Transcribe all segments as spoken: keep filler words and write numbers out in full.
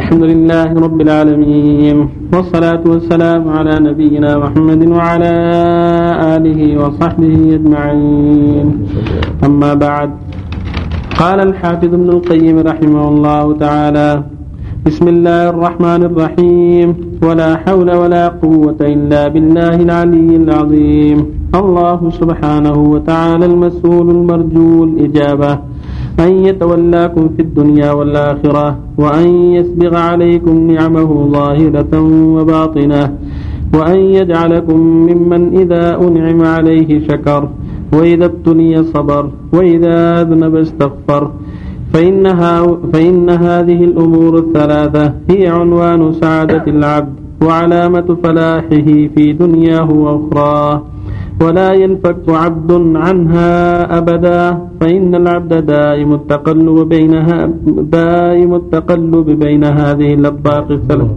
الحمد لله رب العالمين، والصلاة والسلام على نبينا محمد وعلى آله وصحبه أجمعين. أما بعد، قال الحافظ ابن القيم رحمه الله تعالى: بسم الله الرحمن الرحيم، ولا حول ولا قوة إلا بالله العلي العظيم. الله سبحانه وتعالى المسؤول المرجو الإجابة أن يتولاكم في الدنيا والآخرة، وأن يسبغ عليكم نعمه ظاهرة وباطنة، وأن يجعلكم ممن إذا أنعم عليه شكر، وإذا ابتلي صبر، وإذا أذنب استغفر. فإنها فإن هذه الأمور الثلاثة هي عنوان سعادة العبد وعلامة فلاحه في دنياه وأخراه، ولا ينفك عبد عنها أبدا، فإن العبد دائم التقلب بينها دائم التقلب بين هذه الأطباق الثلاثة.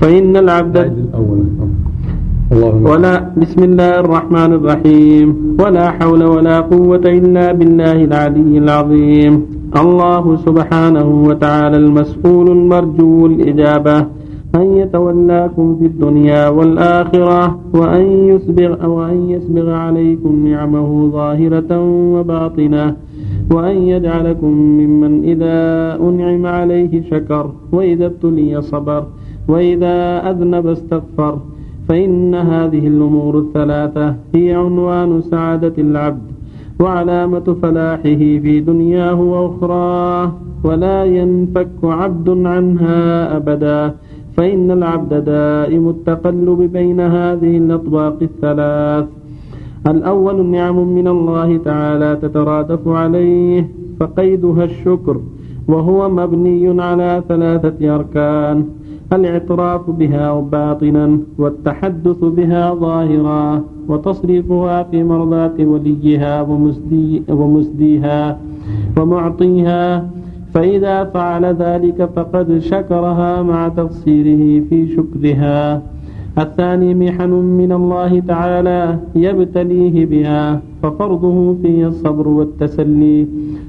فإن العبد ولا بسم الله الرحمن الرحيم، ولا حول ولا قوة إلا بالله العلي العظيم. الله سبحانه وتعالى المسؤول المرجو الإجابة أن يتولاكم في الدنيا والآخرة، وأن يسبغ وأن يسبغ عليكم نعمه ظاهرة وباطنة، وأن يجعلكم ممن إذا أنعم عليه شكر، وإذا ابتلي صبر، وإذا أذنب استغفر. فإن هذه الأمور الثلاثة هي عنوان سعادة العبد وعلامة فلاحه في دنياه وأخراه، ولا ينفك عبد عنها أبدا، فإن العبد دائم التقلب بين هذه الأطباق الثلاث. الأول نعم من الله تعالى تترادف عليه، فقيدها الشكر، وهو مبني على ثلاثة أركان: الاعتراف بها باطنا، والتحدث بها ظاهرا، وتصريفها في مرضاة وليها ومسدي ومسديها ومعطيها. فإذا فعل ذلك فقد شكرها مع تقصيره في شكرها. الثاني محن من الله تعالى يبتليه بها، ففرضه فيه الصبر والتسلي،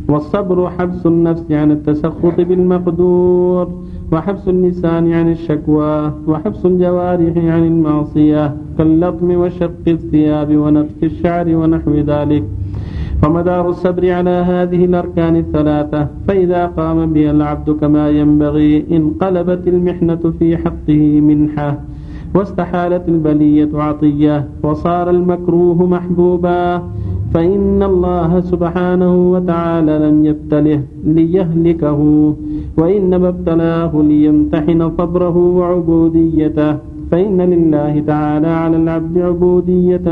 والصبر حبس النفس عن التسخط بالمقدور، وحبس اللسان عن الشكوى، وحبس الجوارح عن المعصية كاللطم وشق الثياب ونتف الشعر ونحو ذلك. فمدار الصبر على هذه الأركان الثلاثة، فإذا قام بها العبد كما ينبغي انقلبت المحنة في حقه منحة، واستحالت البلية عطية، وصار المكروه محبوبا. فإن الله سبحانه وتعالى لم يبتله ليهلكه، وإنما ابتلاه ليمتحن صبره وعبوديته. فإن لله تعالى على العبد عبودية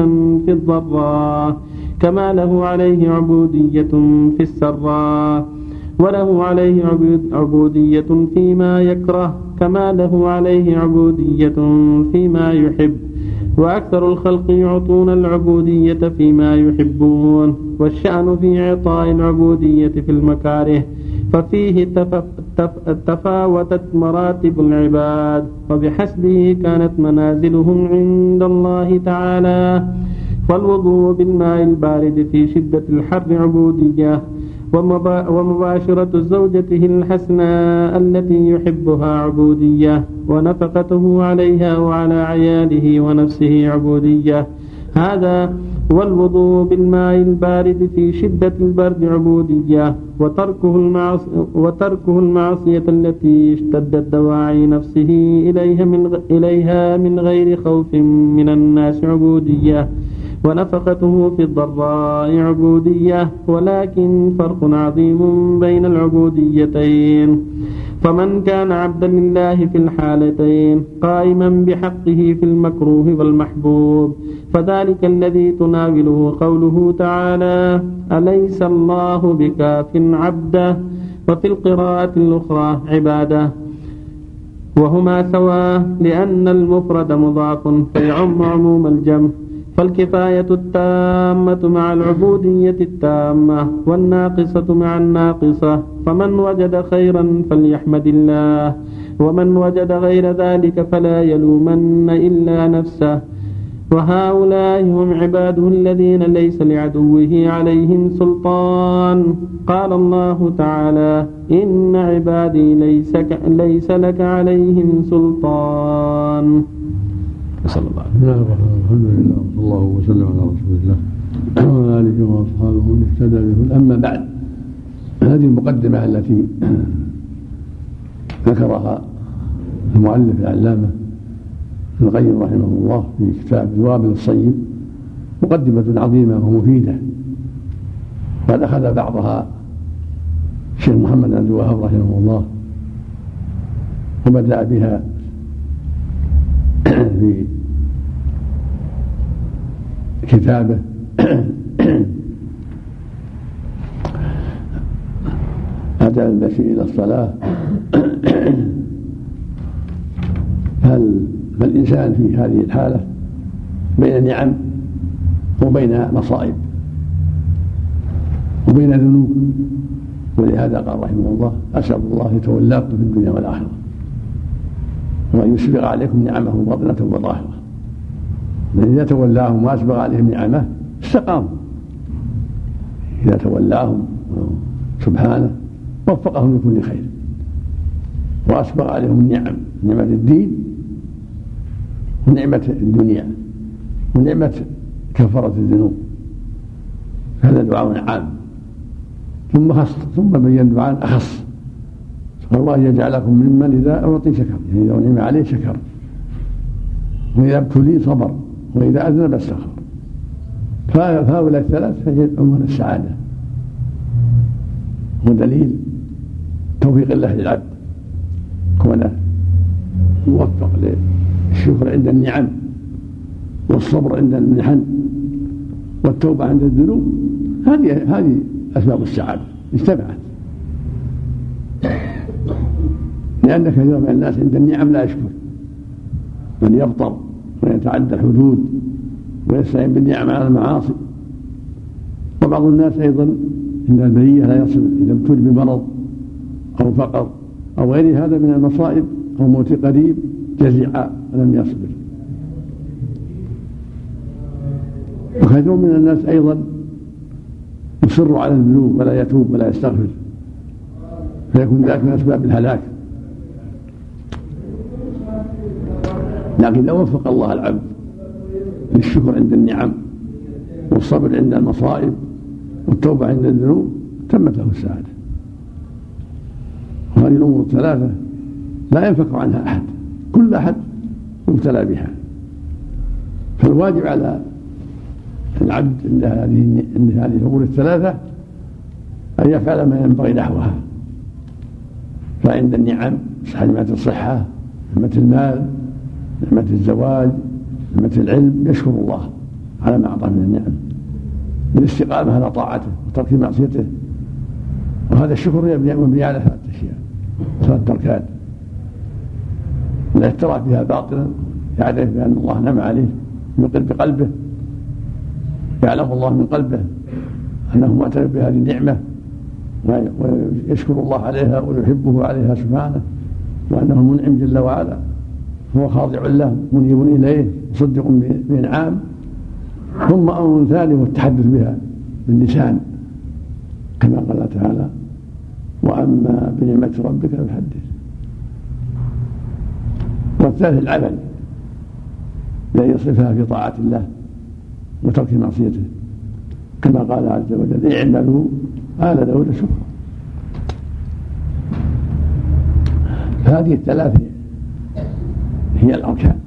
في الضراء، كما له عليه عبودية في السراء، وله عليه عبودية فيما يكره، كما له عليه عبودية فيما يحب. وأكثر الخلق يعطون العبودية فيما يحبون، والشأن في إعطاء العبودية في المكاره، ففيه تفاوتت مراتب العباد، وبحسبه كانت منازلهم عند الله تعالى. فالوضوء بالماء البارد في شدة الحر عبودية، ومباشرة زوجته الحسناء التي يحبها عبودية، ونفقته عليها وعلى عياله ونفسه عبودية. هذا والوضوء بالماء البارد في شدة البرد عبودية، وتركه المعص وتركه المعصية التي اشتدت دواعي نفسه إليها من إليها من غير خوف من الناس عبودية، ونفقته في الضراء عبودية. ولكن فرق عظيم بين العبوديتين، فمن كان عبدا لله في الحالتين قائما بحقه في المكروه والمحبوب، فذلك الذي تناوله قوله تعالى: أليس الله بكاف عبده، وفي القراءة الأخرى عباده، وهما سواء، لأن المفرد مضاف فيعم عموم الجمع. فالكفاية التامة مع العبودية التامة، والناقصة مع الناقصة. فمن وجد خيرا فليحمد الله، ومن وجد غير ذلك فلا يلومن إلا نفسه. وهؤلاء هم عباده الذين ليس لعدوه عليهم سلطان. قال الله تعالى: إن عبادي ليس, ليس لك عليهم سلطان. صلى الله عليه وسلم. الحمد لله وصلى الله وسلم على رسول الله وعلى آله وأصحابه ومن اهتدى به. أما بعد، هذه المقدمة التي ذكرها المؤلف العلامة ابن القيم رحمه الله في كتاب الوابل الصيب مقدمة عظيمة ومفيدة، قد أخذ بعضها الشيخ محمد بن عبدالوهاب رحمه الله وبدأ بها في كتابه أتى المشي إلى الصلاة. هل فالإنسان في هذه الحالة بين نعم وبين مصائب وبين ذنوب، ولهذا قال رحمه الله: أسأل الله يتولاكم في الدنيا والآخرة وأن يسبغ عليكم نعمه باطنة وظاهرة. إذا تولاهم وأسبغ عليهم نعمه استقاموا، إذا تولاهم سبحانه وفقهم لكل خير وأسبغ عليهم النعم، نعمة الدين ونعمة الدنيا ونعمة كفارة الذنوب. هذا دعاء عام ثم خص، ثم بين دعاء أخص: الله يجعلكم ممن إذا أعطي شكر، يعني إذا نعم عليه شكر، وإذا ابتلي صبر، وإذا أذنب استغفر. فهؤلاء الثلاث يجعلون السعادة، ودليل توفيق الله للعبد كونه موفق ليه الشكر عند النعم والصبر عند المحن والتوبة عند الذنوب. هذه هذه أسباب السعادة اجتمعت، لأن كثير من الناس عند النعم لا يشكر، من يفطر ويتعدى الحدود ويستعين بالنعم على المعاصي. وبعض الناس أيضا عند البرية لا يصل إذا ابتلي بمرض أو فقر أو غير هذا من المصائب أو موت قريب جزع ولم يصبر. وكثير من الناس أيضا يصر على الذنوب ولا يتوب ولا يستغفر، فيكون ذلك من أسباب الهلاك. لكن لو وفق الله العبد للشكر عند النعم والصبر عند المصائب والتوبة عند الذنوب تمت له السعادة. وهذه الأمور الثلاثة لا ينفك عنها أحد، كل أحد مبتلى بها. فالواجب على العبد عند هذه هذه الأمور الثلاثة أن يفعل ما ينبغي نحوها. فعند النعم نعمة الصحة، نعمة المال، نعمة الزواج، نعمة العلم، يشكر الله على ما أعطاه من النعم، بالاستقامة على طاعته وترك معصيته. وهذا الشكر يبني على ثلاثة أشياء، ثلاثة أركان: الاعتراف بها باطلا، يعرف بأن الله نعم عليه يقر بقلبه، يعلم الله من قلبه أنه معترف بهذه النعمة ويشكر الله عليها ويحبه عليها سبحانه، وأنه منعم جل وعلا، هو خاضع له منيب إليه مصدق بإنعام. ثم أمر ثاني والتحدث بها باللسان، كما قال تعالى: وأما بنعمة ربك فحدث. والثالث العمل، لا يصرفها في طاعة الله وترك معصيته، كما قال عز وجل: اعملوا آل داود شكرا. فهذه الثلاثة هي الأركان: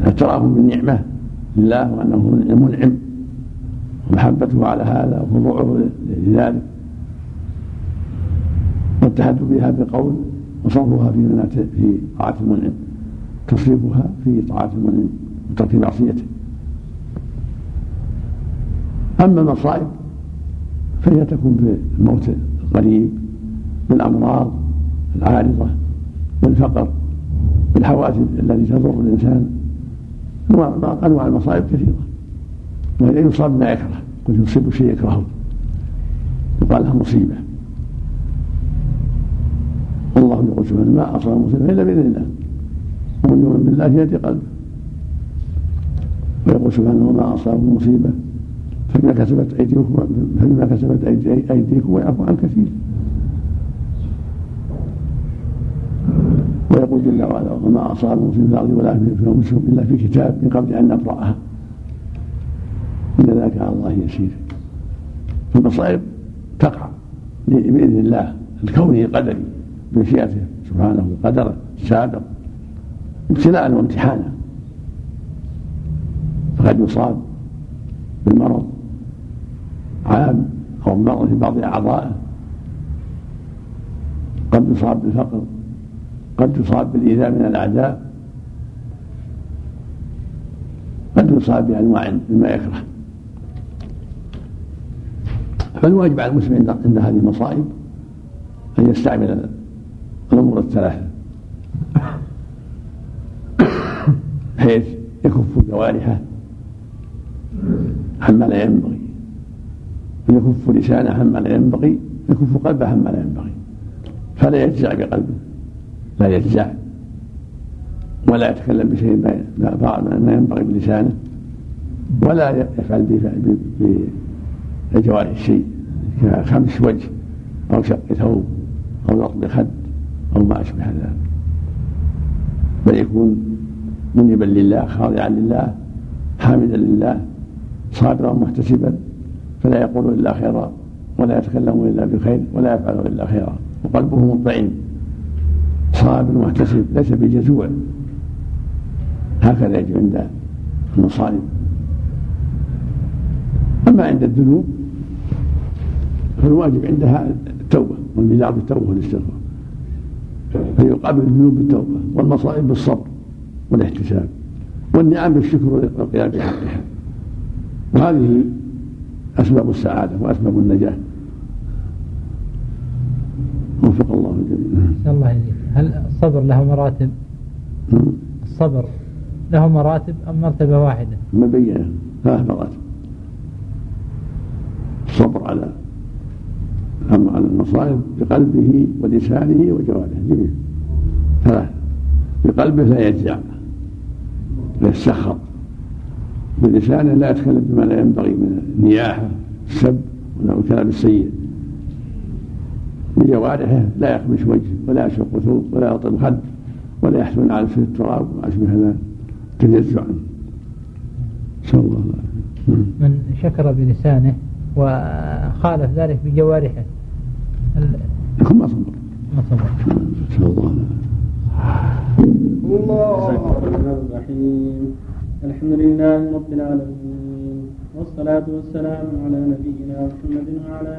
الاعتراف بالنعمة لله وأنه منعم ومحبته على هذا وخضوعه لذلك، والتحدث بها بقول، وصرفها في طاعة المنعم، تصريفها في طاعة المنعم وترك معصيته. أما المصائب فهي تكون بالموت القريب، بالأمراض العارضة، بالفقر، بالحوادث التي تضر الإنسان. أنواع المصائب كثيرة، وإذا يصاب ما يكره، كل يصيب شيء يكرهه يقال لها مصيبة. والله يقول سبحانه: ما أصاب مصيبة إلا بإذن الله ومن يؤمن بالله يهدي قلبه. سبحانه وما أصابهم مصيبة فبما كسبت أيديكم فبما كسبت أيديكم ويعفو عن كثير. ويقول جل وعلا وما أصابهم في الأرض ولا في أنفسهم إلا في كتاب من قبل أن نبرأها إن ذلك على الله يسير. المصائب تقع بإذن الله الكوني قدري بمشيئته سبحانه وقدره السابق ابتلاء وامتحانا، فقد يصاب بالمرض عام أو مرض في بعض أعضائه، قد يصاب بالفقر، قد يصاب بالإيذاء من الأعداء، قد يصاب بأنواع مما يكره. فالواجب على المسلم عند هذه المصائب أن يستعمل الأمور الثلاثة بحيث يكف جوارحه عما لا ينبغي، ويكف لسانه عما لا ينبغي، يكف قلبه عما لا ينبغي، فلا يجزع بقلبه، لا يجزع ولا يتكلم بشيء ما ينبغي بلسانه، ولا يفعل بجوارح الشيء كخمس وجه أو شق ثوب أو نطب خد أو ما أشبه ذلك، بل يكون منيبا لله، خاضعا لله، حامدا لله، صابرا محتسبا، فلا يقول إلا خيرا ولا يتكلم إلا بخير ولا يفعل إلا خيرا، وقلبه مطمئن صابر محتسب ليس بجزوع. هكذا يجب عند المصائب. أما عند الذنوب فالواجب عندها التوبة، والميلاد بالتوبة والاستغفار، فيقابل الذنوب بالتوبة والمصائب بالصبر والاحتساب والنعم بالشكر والقيام بحقها، وهذه أسباب السعادة وأسباب النجاة. وفق الله الجميع. الله يجزيك. هل الصبر له مراتب؟ الصبر له مراتب أم مرتبة واحدة؟ ما بينه ثلاث مراتب: الصبر على على المصائب بقلبه ولسانه وجوارحه، جميع ثلاث. بقلبه لا يجزع لا يسخط، بلسانه لا يتكلم بما لا ينبغي من النياحة السب والكلام السيء، بجوارحه لا يخمش وجهه ولا يشق ثوب ولا يطب خد ولا يحسن على في التراب وما أشبه ذلك تجزع. إن شاء الله. من شكر بلسانه وخالف ذلك بجوارحه يكون ما صبر. ما صبر. إن شاء الله. الله الرحمن الرحيم. الحمد لله رب العالمين، والصلاة والسلام على نبينا محمد وعلى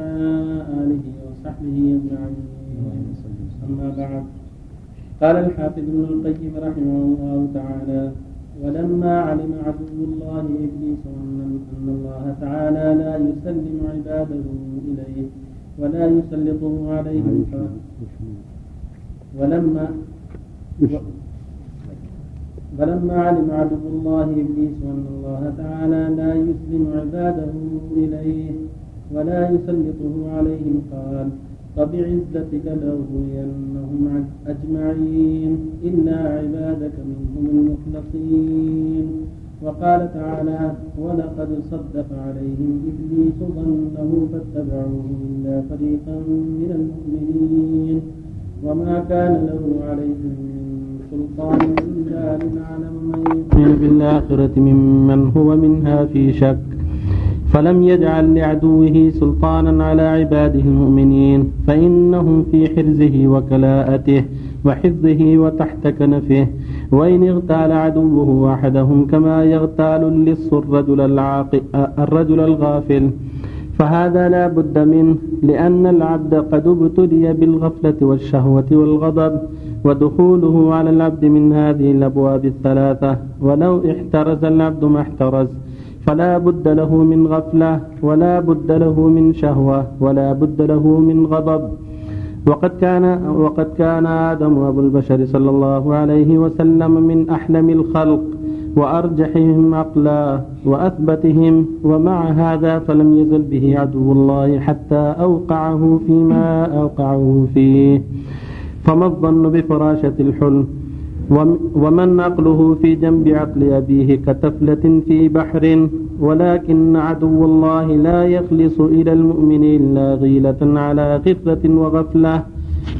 آله وصحبه أجمعين. أما بعد، قال الحافظ ابن القيم رحمه الله تعالى: ولما علم عدو الله إبليس أن الله تعالى لا يسلم عباده إليه ولا يسلطه عليهم ولما فلما علم عدو الله إبليس أن الله تعالى لا يسلم عباده إليه ولا يسلطه عليهم قال: فبعزتك لأغوينهم أجمعين إلا عبادك منهم المخلصين. وقال تعالى: ولقد صدق عليهم إبليس ظنه فاتبعوه إلا فريقا من المؤمنين. وما كان له عليهم سلطان إلا لنعلم من يؤمن بالآخرة ممن هو منها في شك، فلم يجعل لعدوه سلطانا على عباده المؤمنين، فإنهم في حرزه وكلاءته وحفظه وتحت كنفه، وإن اغتال عدوه أحدهم كما يغتال اللص الرجل, الرجل الغافل، فهذا لا بد منه، لأن العبد قد ابتلي بالغفلة والشهوة والغضب، ودخوله على العبد من هذه الأبواب الثلاثة، ولو احترز العبد ما احترز فلا بد له من غفلة، ولا بد له من شهوة، ولا بد له من غضب. وقد كان, وقد كان آدم أبو البشر صلى الله عليه وسلم من أحلم الخلق وأرجحهم عقلا وأثبتهم، ومع هذا فلم يزل به عدو الله حتى أوقعه فيما أوقعه فيه. فما الظن بفراشة الحلم؟ ومن عقله في جنب عقل أبيه كتفلة في بحر، ولكن عدو الله لا يخلص إلى المؤمن إلا غيلة على غفلة وغفلة،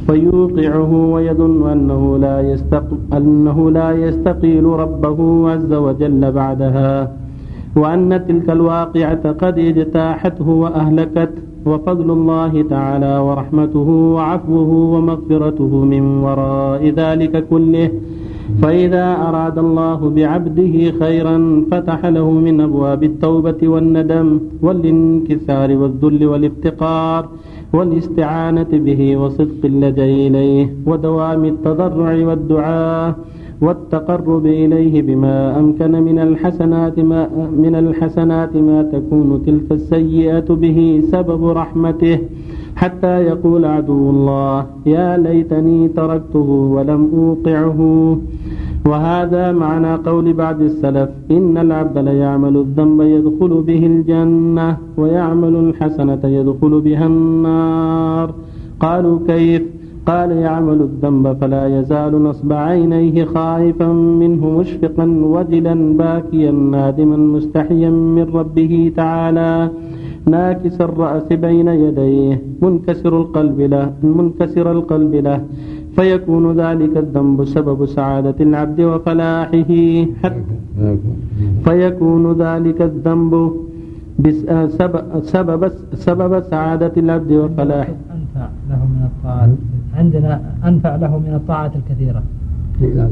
فيوقعه ويظن أنه لا, يستق... أنه لا يستقيل ربه عز وجل بعدها، وأن تلك الواقعة قد اجتاحته وأهلكت، وفضل الله تعالى ورحمته وعفوه ومغفرته من وراء ذلك كله، فإذا أراد الله بعبده خيرا فتح له من أبواب التوبة والندم والانكسار والذل والافتقار والاستعانة به وصدق اللجأ إليه ودوام التضرع والدعاء والتقرب إليه بما أمكن من الحسنات ما, من الحسنات ما تكون تلك السيئة به سبب رحمته، حتى يقول عدو الله يا ليتني تركته ولم أوقعه. وهذا معنى قول بعض السلف إن العبد ليعمل الذنب يدخل به الجنة ويعمل الحسنة يدخل بها النار. قالوا كيف؟ قال يعمل الذنب فلا يزال نصب عينيه خائفا منه مشفقا وجلا باكيا نادما مستحيا من ربه تعالى، ناكس الرأس بين يديه منكسر القلب له, منكسر القلب له فيكون ذلك الذنب سبب سعادة العبد وفلاحه، فيكون ذلك الذنب سبب سبب سعادة العبد وفلاحه. أنفع له من الطاعات عندنا أنفع له من الطاعات الكثيرة.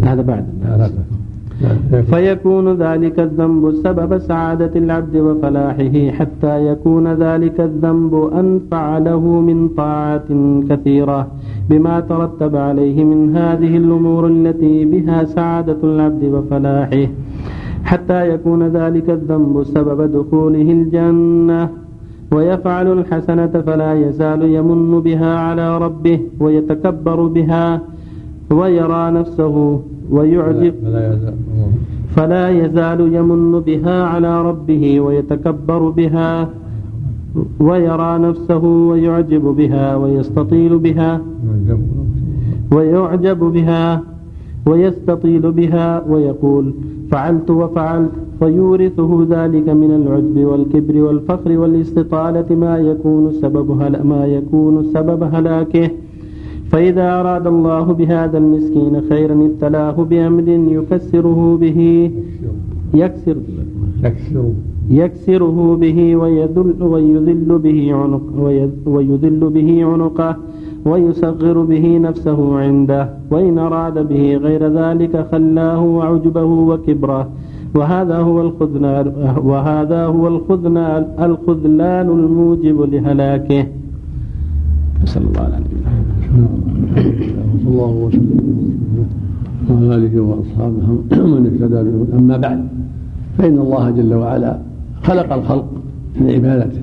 هذا بعد. فيكون ذلك الذنب سبب سعادة العبد وفلاحه حتى يكون ذلك الذنب أنفع له من طاعات كثيرة بما ترتب عليه من هذه الأمور التي بها سعادة العبد وفلاحه، حتى يكون ذلك الذنب سبب دخوله الجنة. ويفعل الحسنة فلا يزال يمن بها على ربه ويتكبر بها ويرى نفسه ويعجب فلا يزال يمن بها على ربه ويتكبر بها ويرى نفسه ويعجب بها ويستطيل بها ويعجب بها ويستطيل بها ويقول فعلت وفعلت، فيورثه ذلك من العجب والكبر والفخر والاستطالة ما يكون سبب ما يكون سبب هلاكه. فإذا أراد الله بهذا المسكين خيرا ابتلاه بأمر يكسره به يكسر يكسره به ويذل ويذل به عنق ويذل به عنقه ويصغر به نفسه عنده، وإن أراد به غير ذلك خلاه وعجبه وكبره، وهذا هو الخذلان وهذا هو الخذلان الخذلان الموجب لهلاكه. صلى الله عليه وسلم الله وسلم وعلى آله وأصحابه ومن اهتدى بهم. أما بعد، فإن الله جل وعلا خلق الخلق لعبادته،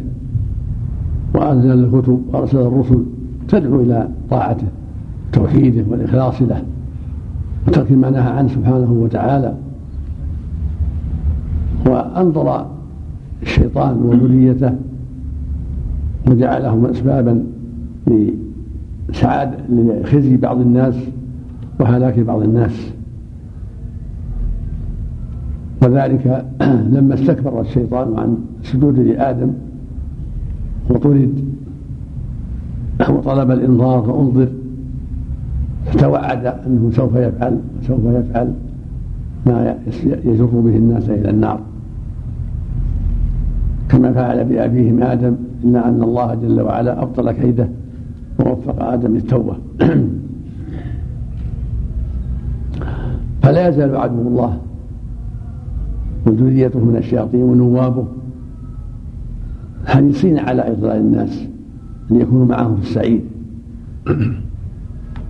وأنزل الكتب وأرسل الرسل تدعو إلى طاعته توحيده والإخلاص له وترك ما نهى عنه سبحانه وتعالى، وأنظر الشيطان وذريته وجعلهم أسبابا لسعادة لخزي بعض الناس وهلاك بعض الناس. وذلك لما استكبر الشيطان عن سجود لآدم وطرد وطلب الإنظار فأنظر، فتوعد أنه سوف يفعل سوف يفعل ما يجر به الناس إلى النار، كما فعل بأبيهم آدم، إلا أن الله جل وعلا أبطل كيده ووفق آدم للتوبة. فلا يزال عدو الله وذريته من الشياطين ونوابه حريصين على إضلال الناس أن يكونوا معهم في السعيد،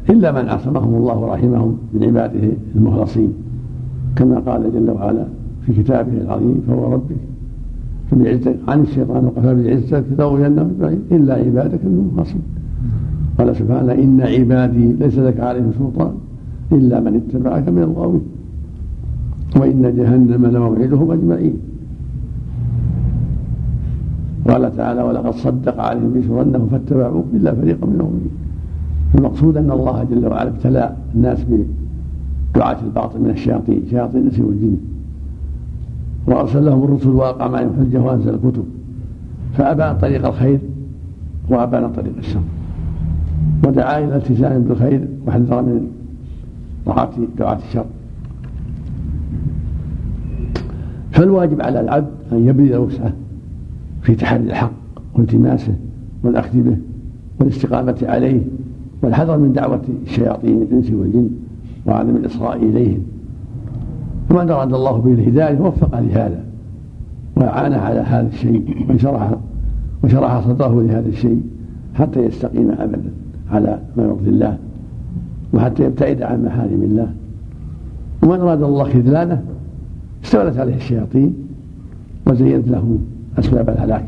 إلا من عصمهم الله ورحمهم من عباده المخلصين، كما قال جل وعلا في كتابه العظيم فهو ربك فبعزتك عن الشيطان وقفى بعزتك لأغوينهم أجمعين إلا عبادك المخلصين. قال سبحانه إن عبادي ليس لك عليهم سلطان إلا من اتبعك من الغاوين وإن جهنم لموعدهم أجمعين. قال تعالى ولقد صدق عليهم بشرنهم فاتبعوه إلا فريقا منهم. المقصود أن الله جل وعلا ابتلى الناس دعاة الباطل من الشياطين شياطين الإنس والجن، وأرسل لهم الرسل وأقام عليهم الحجة وأنزل الكتب، فأبان طريق الخير وأبان طريق الشر، ودعا إلى الالتزام بالخير وحذر من دعاة الشر. فالواجب على العبد أن يبذل وسعه في تحري الحق والتماسه والأخذ به والاستقامة عليه، والحذر من دعوة الشياطين الإنس والجن وعدم الإصغاء إليهم. ومن أراد الله به الهداية وفقه لهذا وأعانه على هذا الشيء وشرح وشرح صدره لهذا الشيء حتى يستقيم أبدا على ما يرضي الله وحتى يبتعد عن محارم الله. ومن أراد الله خذلانه استولت عليه الشياطين وزينت له أسباب الهلاك.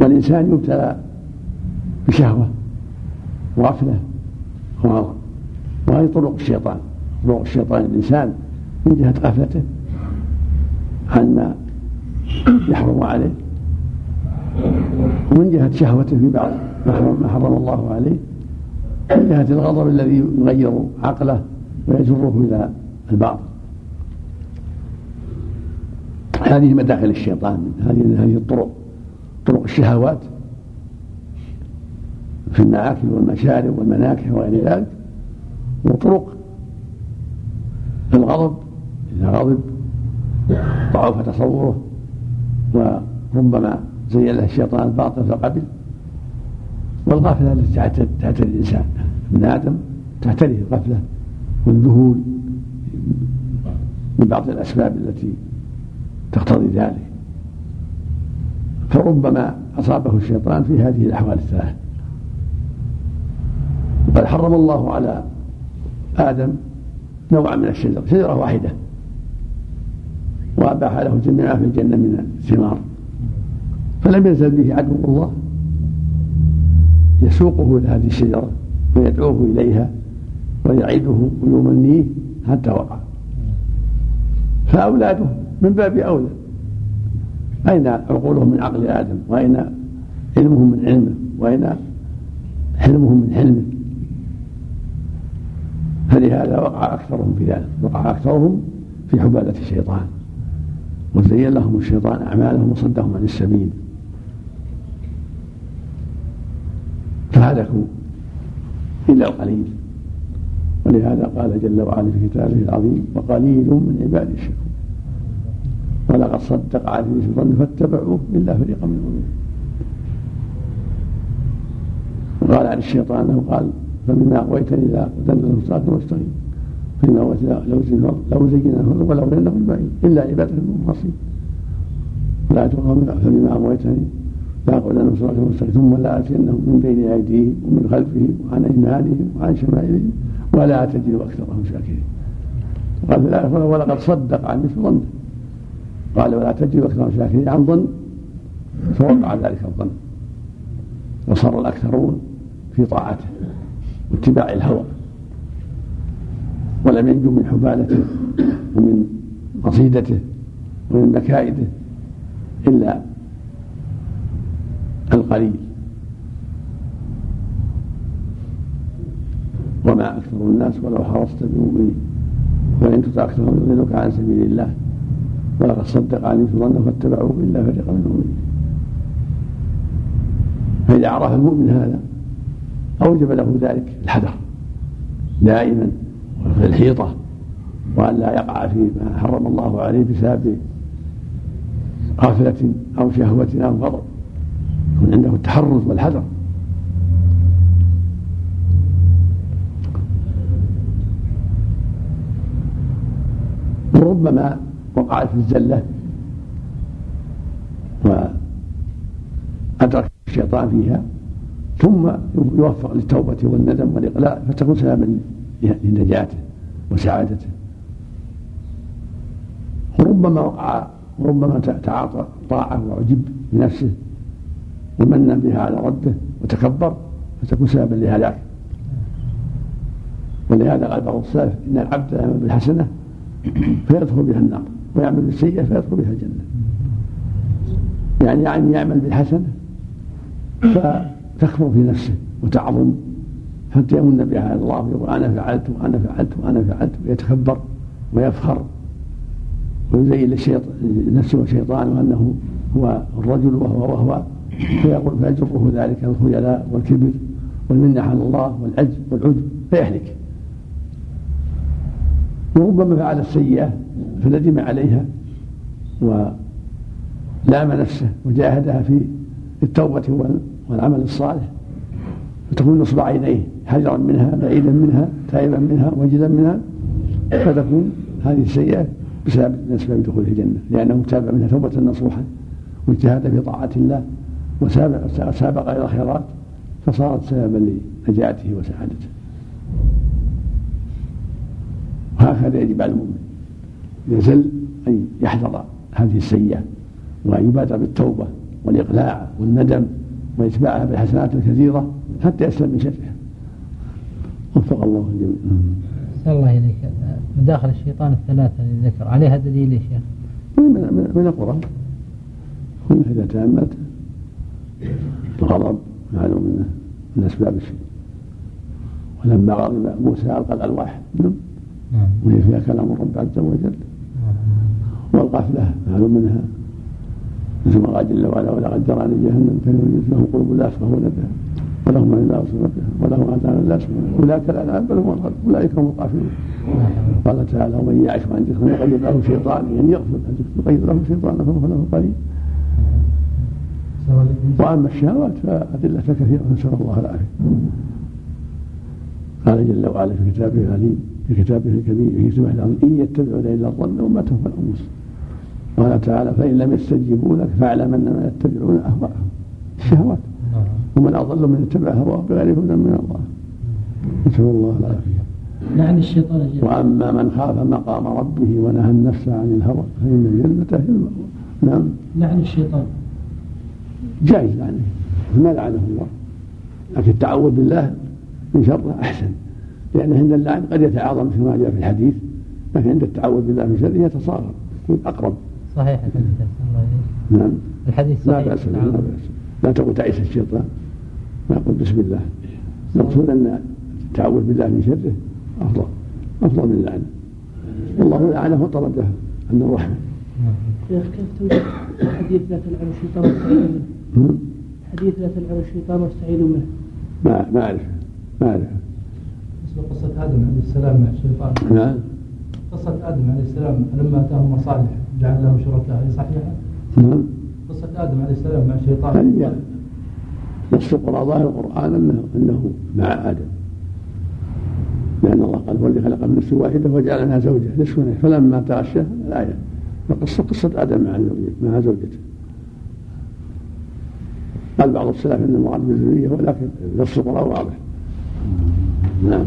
والإنسان يبتلى بشهوة وغفلة ومرض، وهي طرق الشيطان، طرق الشيطان الإنسان من جهة غفلته عن ما يحرم عليه، ومن جهة شهوته في بعض ما حرم الله عليه، من جهة الغضب الذي يغير عقله ويجره إلى البعض. هذه مداخل الشيطان، هذه الطرق، طرق الشهوات في المآكل والمشارب والمناكح وغير ذلك، وطرق الغضب إذا غضب ضعف تصوره وربما زين له الشيطان الباطل فقبل، والغفلة التي تعتري الإنسان ابن آدم تعتريه الغفلة والذهول من بعض الأسباب التي تقتضي ذلك، فربما أصابه الشيطان في هذه الأحوال الثلاث. بل حرم الله على آدم نوعا من الشجر، شجرة واحدة، وأباح له جميعا في الجنة من الثمار، فلم يزل به عدو الله يسوقه إلى هذه الشجرة ويدعوه إليها ويعيده ويمنيه حتى وقع. فأولاده من باب أولى، أين عقولهم من عقل آدم، وأين علمهم من علمه، وأين حلمهم من حلمه، فلهذا وقع أكثرهم في ذلك، وقع أكثرهم في حبالة الشيطان، وزين لهم الشيطان أعمالهم وصدهم عن السبيل فهلكوا إلا قليل. ولهذا قال جل وعلا في كتابه العظيم وقليل من عباد الشكور ولقد صدق عليهم الشيطان فاتبعوه إلا فريقا منهم. وقال عن الشيطان أنه قال فبما أغويتني لأقعدن صراطك المستقيم فبما أغويتني لأزيننهم ولأغوينهم أجمعين إلا عبادك منهم المخلصين ولا تغوينهم فبما أغويتني لأقعدن صراطك المستقيم ثم لآتينهم من بين أيديهم ومن خلفهم وعن أيمانهم وعن شمائلهم ولا تجد أكثرهم شاكرين. وقال في الآية ولقد صدق عني في ظنه، قال ولا تجد أكثرهم شاكرين عن ظن، فوقع ذلك الظن وصار الأكثرون في طاعته واتباع الهوى ولم ينجو من حبالته ومن قصيدته ومن مكائده إلا القليل. وما أكثر الناس ولو حرصت بمؤمنين ولئن تطع أكثرهم يضلوك عن سبيل الله ولقد صدق عليهم ظنه فاتبعوه إلا فريقا منهم. فإذا عرف المؤمن هذا أوجب له ذلك الحذر دائما في الحيطة، وأن لا يقع في ما حرم الله عليه بسبب غفلة أو شهوة أو غضب، يكون عنده التحرز والحذر. وربما وقع في الزلة وأدرك الشيطان فيها ثم يوفق للتوبة والندم والإقلاع فتكون سببا لنجاته وسعادته. وربما وقع وربما تعاطى طاعة وعجب بنفسه ومن بها على ربه وتكبر فتكون سببا لهلاكه. ولهذا قال بعض السلف إن العبد يعمل بالحسنة فيدخل بها النار ويعمل بالسيئة فيدخل بها الجنة، يعني يعني يعمل بالحسنة ف تكفر في نفسه وتعظم حتى يمن بها على الله ويقول أنا فعلت وأنا فعلت وأنا فعلت، ويتكبر ويفخر ويزين نفسه الشيطان وأنه هو الرجل وهو وهو فيقول فيجره ذلك الخجلاء والكبر والمنة على الله والعجب والعجب فيهلك. وربما فعل السيئة فندم عليها ولام نفسه وجاهدها في التوبة والعمل الصالح، فتكون نصب عينيه حجرا منها بعيدا منها تائبا منها وجلا منها، فتكون هذه السيئة بسبب أسباب دخوله الجنة، لأنه تابع منها توبة نصوحا واجتهاد في طاعة الله وسابق إلى الخيرات، فصارت سببا لنجاته وسعادته. وهكذا يجب على المؤمن يزل أن يحذر هذه السيئة ويبادر بالتوبة والإقلاع والندم ويتبعها بالحسنات الكثيرة حتى يسلم من شرها. وفق الله الجميع. أحسن الله إليك. مداخل الشيطان الثلاثة اللي ذكر عليها دليل يا شيخ؟ من القرآن كلها إذا تأملت. الغضب معلوم منه من أسباب الشيء، ولما غضب موسى ألقى الألواح وهي فيها كلام الرب عز وجل، والقافلة معلوم منها مثل ما قال جل وعلا ولقد ذرأني لجهنم فليجد لهم قلوب لا يفقهون بها ولهم عيون لا يبصرون بها ولهم آذان لا يسمعون بها أولئك الأنعام بل هم أضل أولئك هم الغافلون. قال تعالى ومن يعش عن ذكرنا نقيض له شيطانا يعني يغفل نقيض له شيطانا فهو له قرين. وأما الشهوات فأدلتها كثيرة نسأل الله العافية. قال جل وعلا في كتابه العليم في كتابه الكبير في سبحانه العظيم إن يتبعون إلا الظن وما تهوى الأنفس. قال تعالى فإن لم يستجيبوا لك فاعلم أنما يتبعون أهواءهم الشهوات ومن أضل من يتبع هواه بغير هدى من الله نسأل الله العافية. لعن الشيطان. وأما من خاف مقام ربه ونهى النفس عن الهوى فإن الجنة هي المأوى. نعم. لعن الشيطان جائز لعنه ما لعنه الله، لكن التعوذ بالله من شره أحسن، لأن عند اللعن قد يتعاظم كما جاء في الحديث، لكن عند التعوذ بالله من شره يتصارع يكون أقرب. صحيح الحديث. نعم الحديث صحيح. لا بأس لا بأس لا تقول تعيس الشيطان ما قل بسم الله. نقصد أن التعوذ بالله من شره أفضل أفضل من اللعنة. والله لعنه طردها عن الرحمة. يا أخي كيف توجد حديث لا تلعن الشيطان واستعينوا منه؟ حديث لا تلعن الشيطان واستعينوا منه. ما ما أعرف ما أعرف. مثل قصة آدم عليه السلام مع الشيطان. نعم. قصة آدم عليه السلام لما أتاه مصالح جعل له شركاء صحيحة. نعم. قصة آدم عليه السلام مع الشيطان. يعني نص القرآن ظاهر القرآن أنه أنه مع آدم. لأن الله قال هو الذي خلق من نفس واحدة وجعل منها زوجها ليسكن فلما تغشاها الآية. فقصة قصة آدم مع زوجته مع زوجته. قال بعض السلف إن المراد بالذرية ولكن نص القرآن واضح. نعم.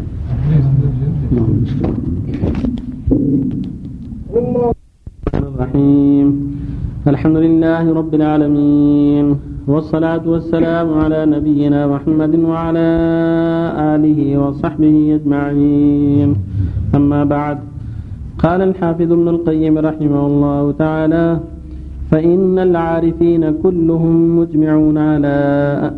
الرحيم. الحمد لله رب العالمين والصلاة والسلام على نبينا محمد وعلى آله وصحبه أجمعين. أما بعد، قال الحافظ ابن القيم رحمه الله تعالى فإن العارفين كلهم مجمعون على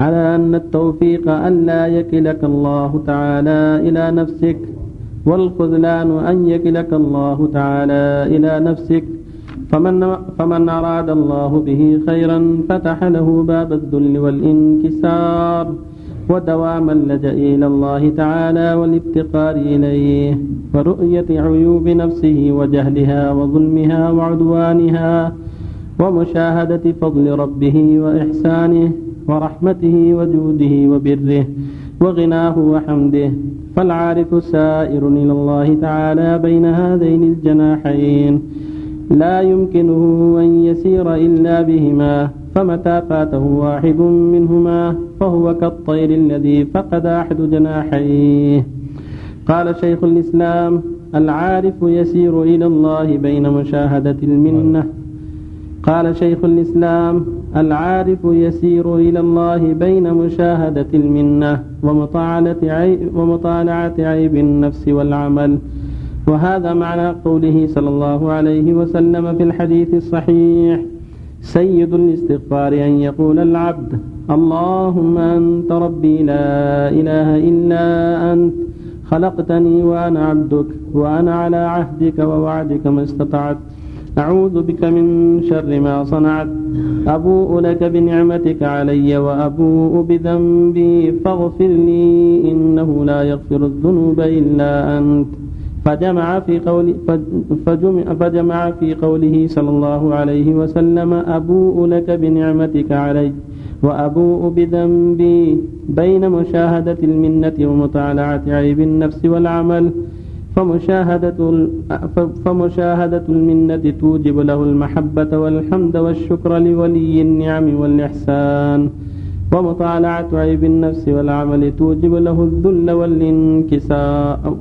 على أن التوفيق أن لا يكلك الله تعالى إلى نفسك، والخذلان أن يكلك الله تعالى إلى نفسك، فمن, فمن أراد الله به خيرا فتح له باب الذل والانكسار ودوام اللجأ إلى الله تعالى والافتقار إليه ورؤية عيوب نفسه وجهلها وظلمها وعدوانها ومشاهدة فضل ربه وإحسانه ورحمته وجوده وبره وغناه وحمده، فالعارف سائر إلى الله تعالى بين هذين الجناحين لا يمكنه أن يسير إلا بهما، فمتى فاته واحد منهما فهو كالطير الذي فقد أحد جناحيه. قال شيخ الإسلام العارف يسير إلى الله بين مشاهدة المنة قال شيخ الإسلام العارف يسير إلى الله بين مشاهدة المنة ومطالعة عيب النفس والعمل، وهذا معنى قوله صلى الله عليه وسلم في الحديث الصحيح سيد الاستغفار أن يقول العبد اللهم أنت ربي لا إله إلا أنت، خلقتني وأنا عبدك وأنا على عهدك ووعدك ما استطعت، أعوذ بك من شر ما صنعت، أبوء لك بنعمتك علي وأبوء بذنبي فاغفر لي إنه لا يغفر الذنوب إلا أنت. فجمع في قول فجمع في قوله صلى الله عليه وسلم أبوء لك بنعمتك علي وأبوء بذنبي بين مشاهدة المنة ومطالعة عيب النفس والعمل، فمشاهدة, فمشاهدة المنة توجب له المحبة والحمد والشكر لولي النعم والإحسان، ومطالعة عيب النفس والعمل توجب له الذل والانكسار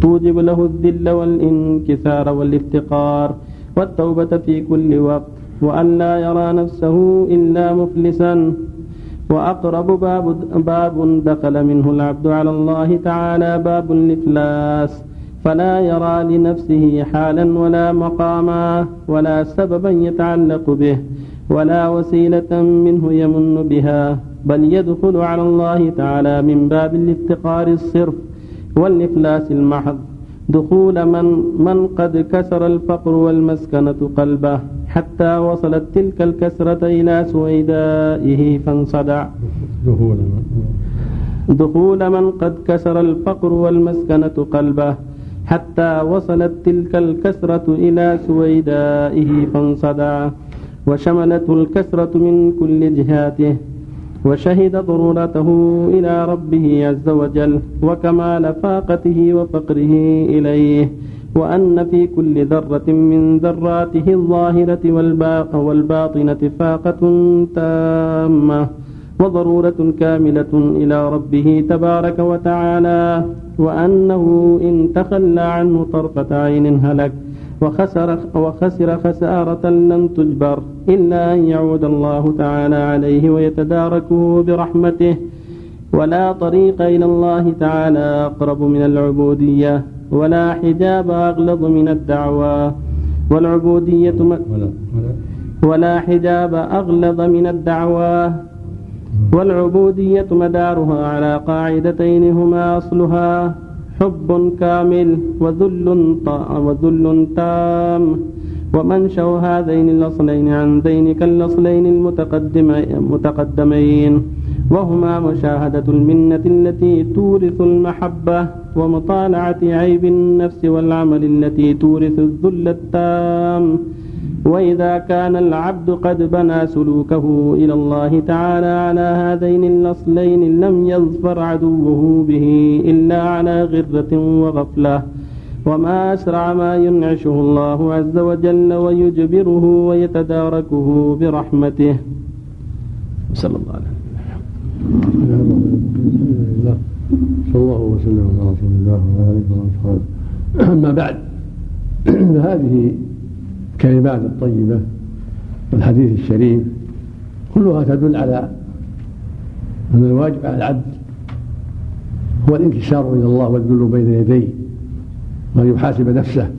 توجب له الذل والانكسار والافتقار والتوبة في كل وقت، وأن لا يرى نفسه إلا مفلسا. وأقرب باب, باب دخل منه العبد على الله تعالى باب الإفلاس، فلا يرى لنفسه حالا ولا مقاما ولا سببا يتعلق به ولا وسيلة منه يمن بها، بل يدخل على الله تعالى من باب الافتقار الصرف والإفلاس المحض دخول من, من قد كسر الفقر والمسكنة قلبه حتى وصلت تلك الكسرة إلى سويدائه فانصدع. دخول من قد كسر الفقر والمسكنة قلبه حتى وصلت تلك الكسرة إلى سويدائه فانصدع، وشملته الكسرة من كل جهاته، وشهد ضرورته إلى ربه عز وجل وكمال فاقته وفقره إليه، وأن في كل ذرة من ذراته الظاهرة والباطنة فاقة تامة وضرورة كاملة إلى ربه تبارك وتعالى، وأنه إن تخلى عنه طرفة عين هلك وخسر, وخسر خسارة لن تجبر إلا أن يعود الله تعالى عليه ويتداركه برحمته. ولا طريق إلى الله تعالى أقرب من العبودية، ولا حجاب أغلظ من الدعوة، والعبودية ولا حجاب أغلظ من الدعوة والعبودية مدارها على قاعدتين هما أصلها حب كامل وذل تام، ومنشأ هذين الأصلين عن ذين كالأصلين المتقدمين، وهما مشاهدة المنة التي تورث المحبة ومطالعة عيب النفس والعمل التي تورث الذل التام. وإذا كان العبد قد بنى سلوكه إلى الله تعالى على هذين الأصلين لم يظفر عدوه به إلا على غرة وغفلة، وما أسرع ما ينعشه الله عز وجل ويجبره ويتداركه برحمته. صلى الله عليه وسلم. صلى الله وسلم على رسول الله وعلى آله وصحبه. أما بعد، هذه الكلمات الطيبة والحديث الشريف كلها تدل على أن الواجب على العبد هو الانكسار إلى الله والذل بين يديه، وأن يحاسب نفسه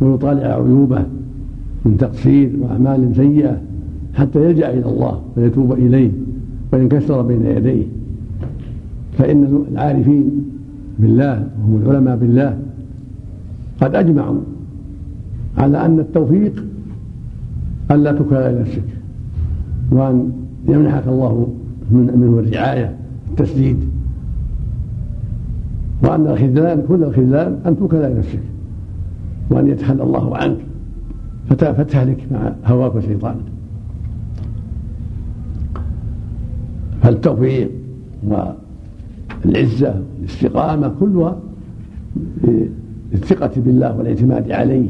ويطالع عيوبه من تقصير وأعمال سيئة حتى يلجأ إلى الله ويتوب إليه وينكسر بين يديه. فإن العارفين بالله وهم العلماء بالله قد أجمعوا على أن التوفيق ألا تكال إلى نفسك، وأن يمنحك الله منه الرعاية التسديد، وأن الخذلان كل الخذلان أن تكال إلى نفسك وأن يتخلى الله عنك فتهلك مع هواك وشيطانك. فالتوفيق والعزة والاستقامة كلها للثقة بالله والاعتماد عليه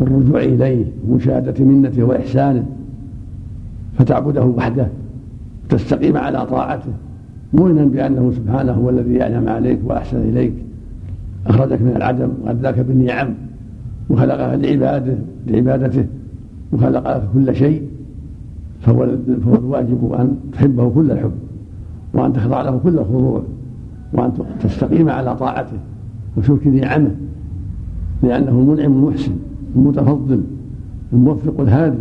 والرجوع إليه ومشاهدة منته وإحسانه، فتعبده وحده وتستقيم على طاعته، مؤمنا بأنه سبحانه هو الذي أنعم عليك وأحسن إليك، أخرجك من العدم وأدلاك بالنعم وخلقك لعباده لعبادته وخلقك كل شيء، فهو الواجب أن تحبه كل الحب وأن تخضع له كل الخضوع وأن تستقيم على طاعته وشكر نعمه، لأنه منعم محسن المتفضل الموفق الهادي.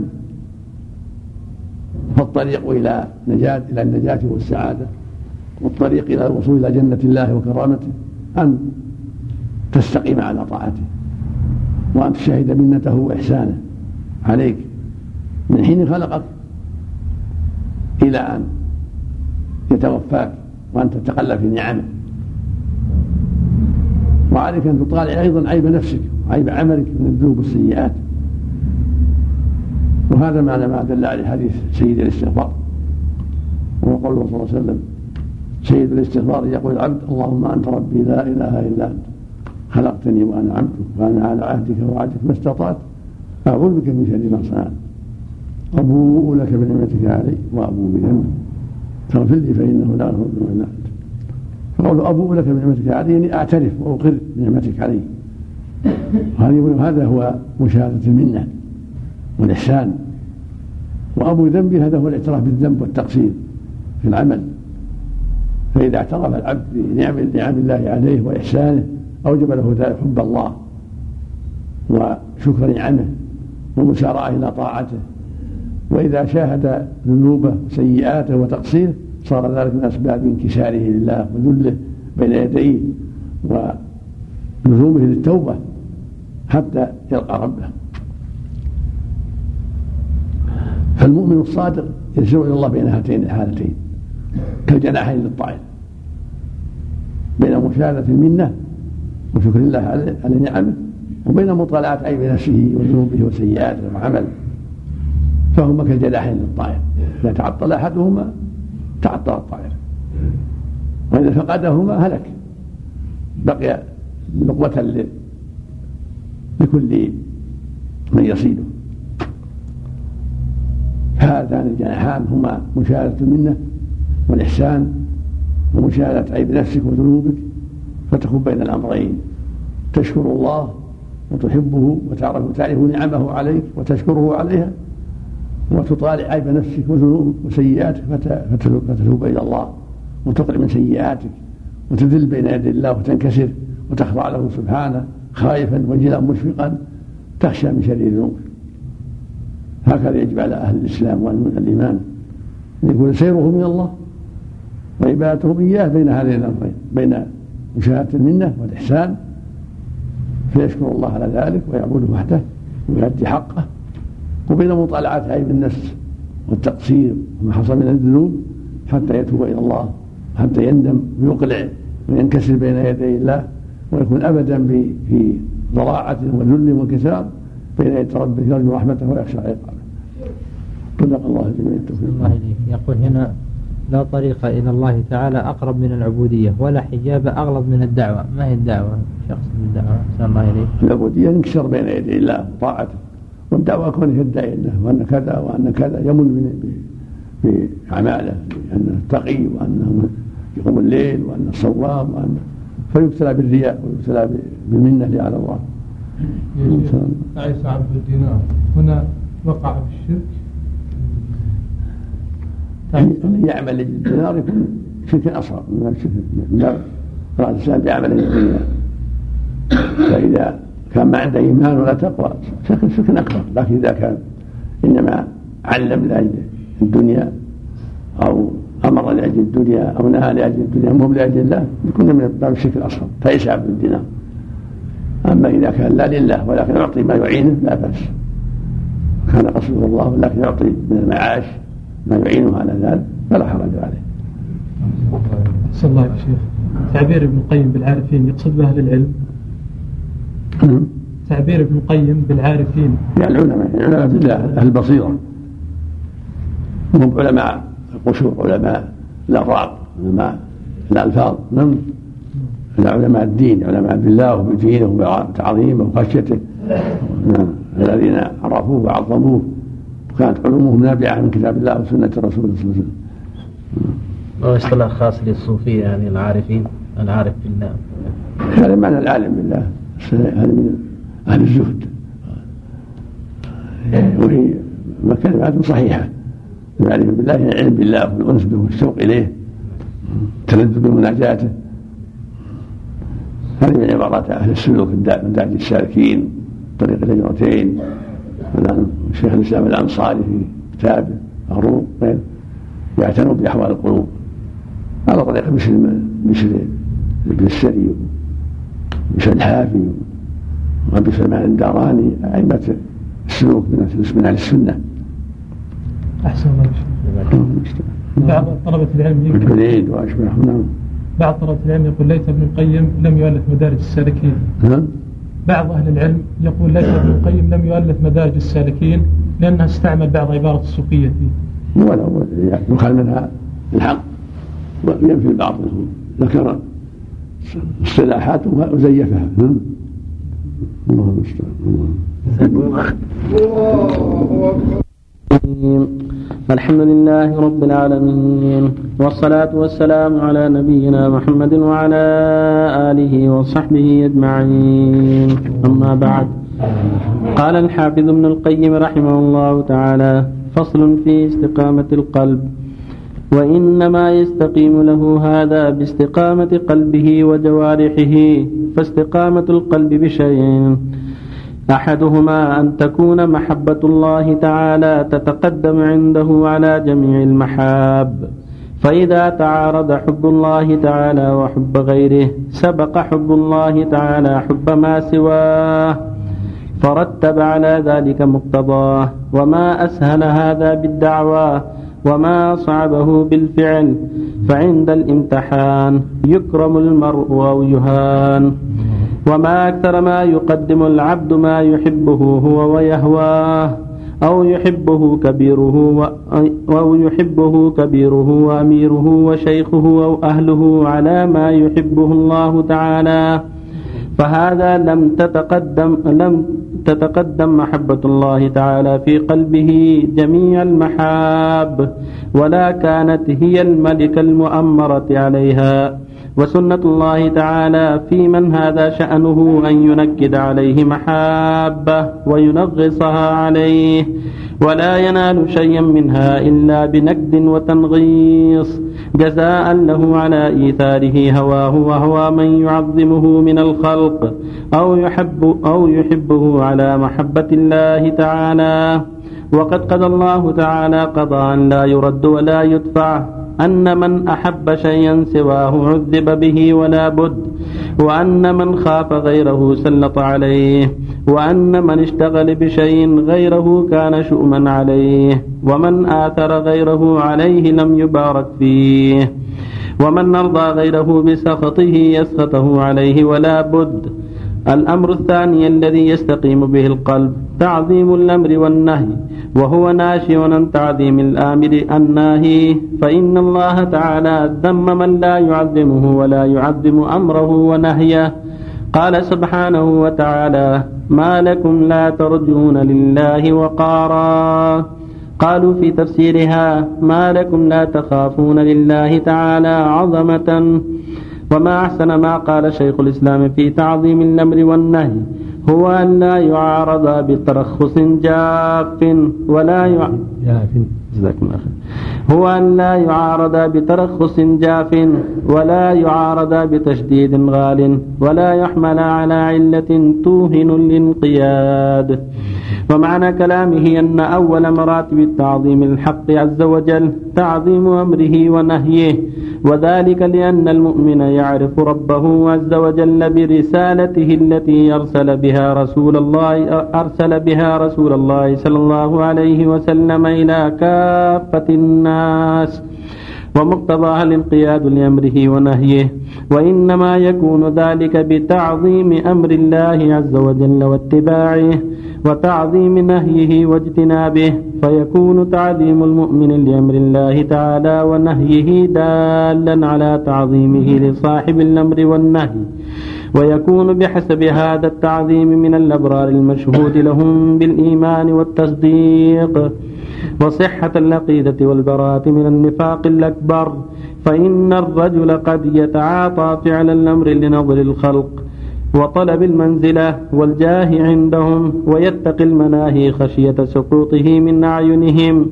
فالطريق إلى نجاة إلى النجاة والسعادة والطريق إلى الوصول إلى جنة الله وكرامته أن تستقيم على طاعته وأن تشاهد منته وإحسانه عليك من حين خلقك إلى أن يتوفاك وأن تتقلى في نعمه. وعليك أن تطالع أيضا عيب نفسك وعيب عملك من الذنوب والسيئات، وهذا معنى ما دل عليه حديث سيد الاستغفار، وقوله صلى الله عليه وسلم سيد الاستغفار يقول العبد اللهم أنت ربي لا إله إلا أنت خلقتني وأنا عبدك وأنا على عهدك ووعدك ما استطعت أعوذ بك من شر ما صنعت أبوء لك بنعمتك علي وأبوء بذنبي فاغفر لي فإنه لا يغفر الذنوب إلا أنت. فقوله أبوء لك بنعمتك علي يعني أعترف وأقر بنعمتك علي، وهذا هو مشاهدة المنة والإحسان. وأبو ذنبي هذا هو الاعتراف بالذنب والتقصير في العمل، فإذا اعترف العبد بنعم نعم الله عليه وإحسانه أوجب له ذلك حب الله وشكر نعمه ومسارعة إلى طاعته، وإذا شاهد ذنوبه وسيئاته وتقصيره صار ذلك من أسباب انكساره لله وذله بين يديه ولزومه للتوبة حتى يلقى ربه. فالمؤمن الصادق يسير إلى الله بين هاتين الحالتين كالجناحين للطائر، بين مشاهدة المنة وشكر الله على نعمه وبين مطالعة عيب نفسه وذنوبه وسيئاته وعمله، فهما كالجناحين للطائر، إذا تعطل أحدهما تعطل الطائر وإذا فقدهما هلك، بقي لقوة لكل من يصيده. هذان الجناحان هما مشاهدة المنة والإحسان ومشاهدة عيب نفسك وذنوبك، فتكون بين الأمرين تشكر الله وتحبه وتعرف تعرف نعمه عليك وتشكره عليها، وتطالع عيب نفسك وذنوبك وسيئاتك فتتوب إلى الله وتقلع من سيئاتك وتذل بين يدي الله وتنكسر وتخضع له سبحانه خائفا وجلا مشفقا تخشى من شرير ذنوبك. هكذا يجب على أهل الإسلام وأهل الإيمان أن يكون سيره من الله وعبادتهم إياه بين هذين الأمرين، بين مشاهدة المنة والإحسان فيشكر الله على ذلك ويعبده وحده ويؤدي حقه، وبين مطالعة عيب النفس والتقصير وما حصل من الذنوب حتى يتوب إلى الله حتى يندم ويقلع وينكسر بين يدي الله ويكون أبدا في ضراعة وذل وانكسار بين يدي ربه يرجو رحمته ويخشى عقابه. صدق الله جميع التوفيق. يقول هنا لا طريق إلى الله تعالى أقرب من العبودية ولا حجاب أغلب من الدعوة. ما هي الدعوة؟ شخص بالدعوة صلى الله عليه. العبودية انكسر بين يدي الله وطاعته، والدعوة كونه يدعي الله وأن كذا وأن كذا يمن بأعماله بأنه تقي وأنه يقوم الليل وأنه صوام وأنه فيبتلى بالرياء ويبتلى بالمنة على الله. عيسى عبد الدينار هنا وقع بالشرك، يعني يعمل لأجل الدينار يكون شركا أصغر من الشرك الدينار، رأى الإنسان بيعمل لأجل الدينار، فإذا كان ما عنده إيمان ولا تقوى شكل شركا أكبر، لكن إذا كان إنما علم لأجل الدنيا أو أمر لأجل الدنيا أو نهى لأجل الدنيا مهم لأجل الله يكون من باب الشرك الأصغر فليس عبد الدينار. أما إذا كان لا لله ولكن يعطي ما يعينه لا بأس، كان قصده الله ولكن يعطي من المعاش ما يعينه على ذلك فلا حرج عليه. صلى الله عليه وسلم. تعبير ابن القيم بالعارفين يقصد به أهل العلم. تعبير ابن القيم بالعارفين يعني العلماء، العلماء بالله أهل البصيرة، هم علماء القشور، علماء الأغراض، علماء الألفاظ، نعم علماء الدين، علماء بالله وبدينه وبتعظيمه وخشيته، نعم الذين عرفوه وعظموه وكانت علومهم نابعة من كتاب الله وسنة الرسول صلى الله عليه وسلم. واصطلاح خاص للصوفية يعني العارفين، العارف بالله هذا معنى العالم بالله، هذا من أهل الزهد، وهي كلمة صحيحة. العارف بالله يعني العلم بالله والأنس به والشوق إليه التلذذ بمناجاته، هذه من عبارات أهل السلوك من داعي السالكين طريق الهجرتين، الشيخ الإسلام الأنصاري في كتابه الروم يعتنوا بأحوال القلوب على طريقة مثل مثل ابن السري ومثل الحافي وابي سلمان الداراني أئمة السلوك من أهل السنة. أحسن الله. بعض طلبة العلم يقول بعض طلبة العلم يقول ليس ابن القيم لم يؤلف مدارج السالكين. بعض أهل العلم يقول ليس ابن القيم لم يؤلف مدارج السالكين لأنها استعمل بعض عبارة السوقية فيه. ولا يخل منها الحق وينفي بعضهم ذكر اصطلاحات وزيفها. اللهم استعان. الحمد لله رب العالمين والصلاة والسلام على نبينا محمد وعلى آله وصحبه أجمعين. أما بعد، قال الحافظ ابن القيم رحمه الله تعالى: فصل في استقامة القلب. وإنما يستقيم له هذا باستقامة قلبه وجوارحه، فاستقامة القلب بشيئين: أحدهما أن تكون محبة الله تعالى تتقدم عنده على جميع المحاب، فإذا تعارض حب الله تعالى وحب غيره سبق حب الله تعالى حب ما سواه، فرتب على ذلك مقتضاه، وما أسهل هذا بالدعوى وما صعبه بالفعل، فعند الامتحان يكرم المرء أو يهان. وما أكثر ما يقدم العبد ما يحبه هو ويهواه، أو يحبه كبيره أو يحبه كبيره وأميره وشيخه أو أهله على ما يحبه الله تعالى، فهذا لم تتقدم لم تتقدم محبة الله تعالى في قلبه جميع المحاب، ولا كانت هي الملكة المؤمرة عليها. وسنة الله تعالى في من هذا شأنه أن ينكد عليه محابة وينغصها عليه، ولا ينال شيئا منها إلا بنكد وتنغيص، جزاء له على إيثاره هواه وهوى من يعظمه من الخلق أو يحب أو يحبه على محبة الله تعالى. وقد قضى الله تعالى قضاء لا يرد ولا يدفع أن من أحب شيئا سواه عذب به ولا بد، وأن من خاف غيره سلط عليه، وأن من اشتغل بشيء غيره كان شؤما عليه، ومن آثر غيره عليه لم يبارك فيه، ومن نرضى غيره بسخطه يسخطه عليه ولا بد. الأمر الثاني الذي يستقيم به القلب تعظيم الأمر والنهي، وهو ناشئ عن تعظيم الآمر الناهي، فإن الله تعالى ذم من لا يعظمه ولا يعظم أمره ونهيه. قال سبحانه وتعالى: ما لكم لا ترجون لله وقارا. قالوا في تفسيرها: ما لكم لا تخافون لله تعالى عظمة. وما أحسن ما قال شيخ الإسلام في تعظيم الأمر والنهي هو أن لا يعارض بترخص جاف ولا يع... هو أن لا يعارض بترخص جاف ولا يعارض بتشديد غال، ولا يحمل على علة توهن الانقياد. ومعنى كلامه أن أول مراتب التعظيم الحق عز وجل تعظيم أمره ونهيه، وذلك لأن المؤمن يعرف ربه عز وجل برسالته التي أرسل بها رسول الله أرسل بها رسول الله صلى الله عليه وسلم إلى كافة الناس، ومقتضاها الانقياد لأمره ونهيه، وإنما يكون ذلك بتعظيم أمر الله عز وجل واتباعه، وتعظيم نهيه واجتنابه، فيكون تعظيم المؤمن لأمر الله تعالى ونهيه دالا على تعظيمه لصاحب الأمر والنهي، ويكون بحسب هذا التعظيم من الأبرار المشهود لهم بالإيمان والتصديق وصحة العقيدة والبراءة من النفاق الأكبر، فإن الرجل قد يتعاطى فعل الأمر لنظر الخلق وطلب المنزلة والجاه عندهم، ويتقي المناهي خشية سقوطه من أعينهم،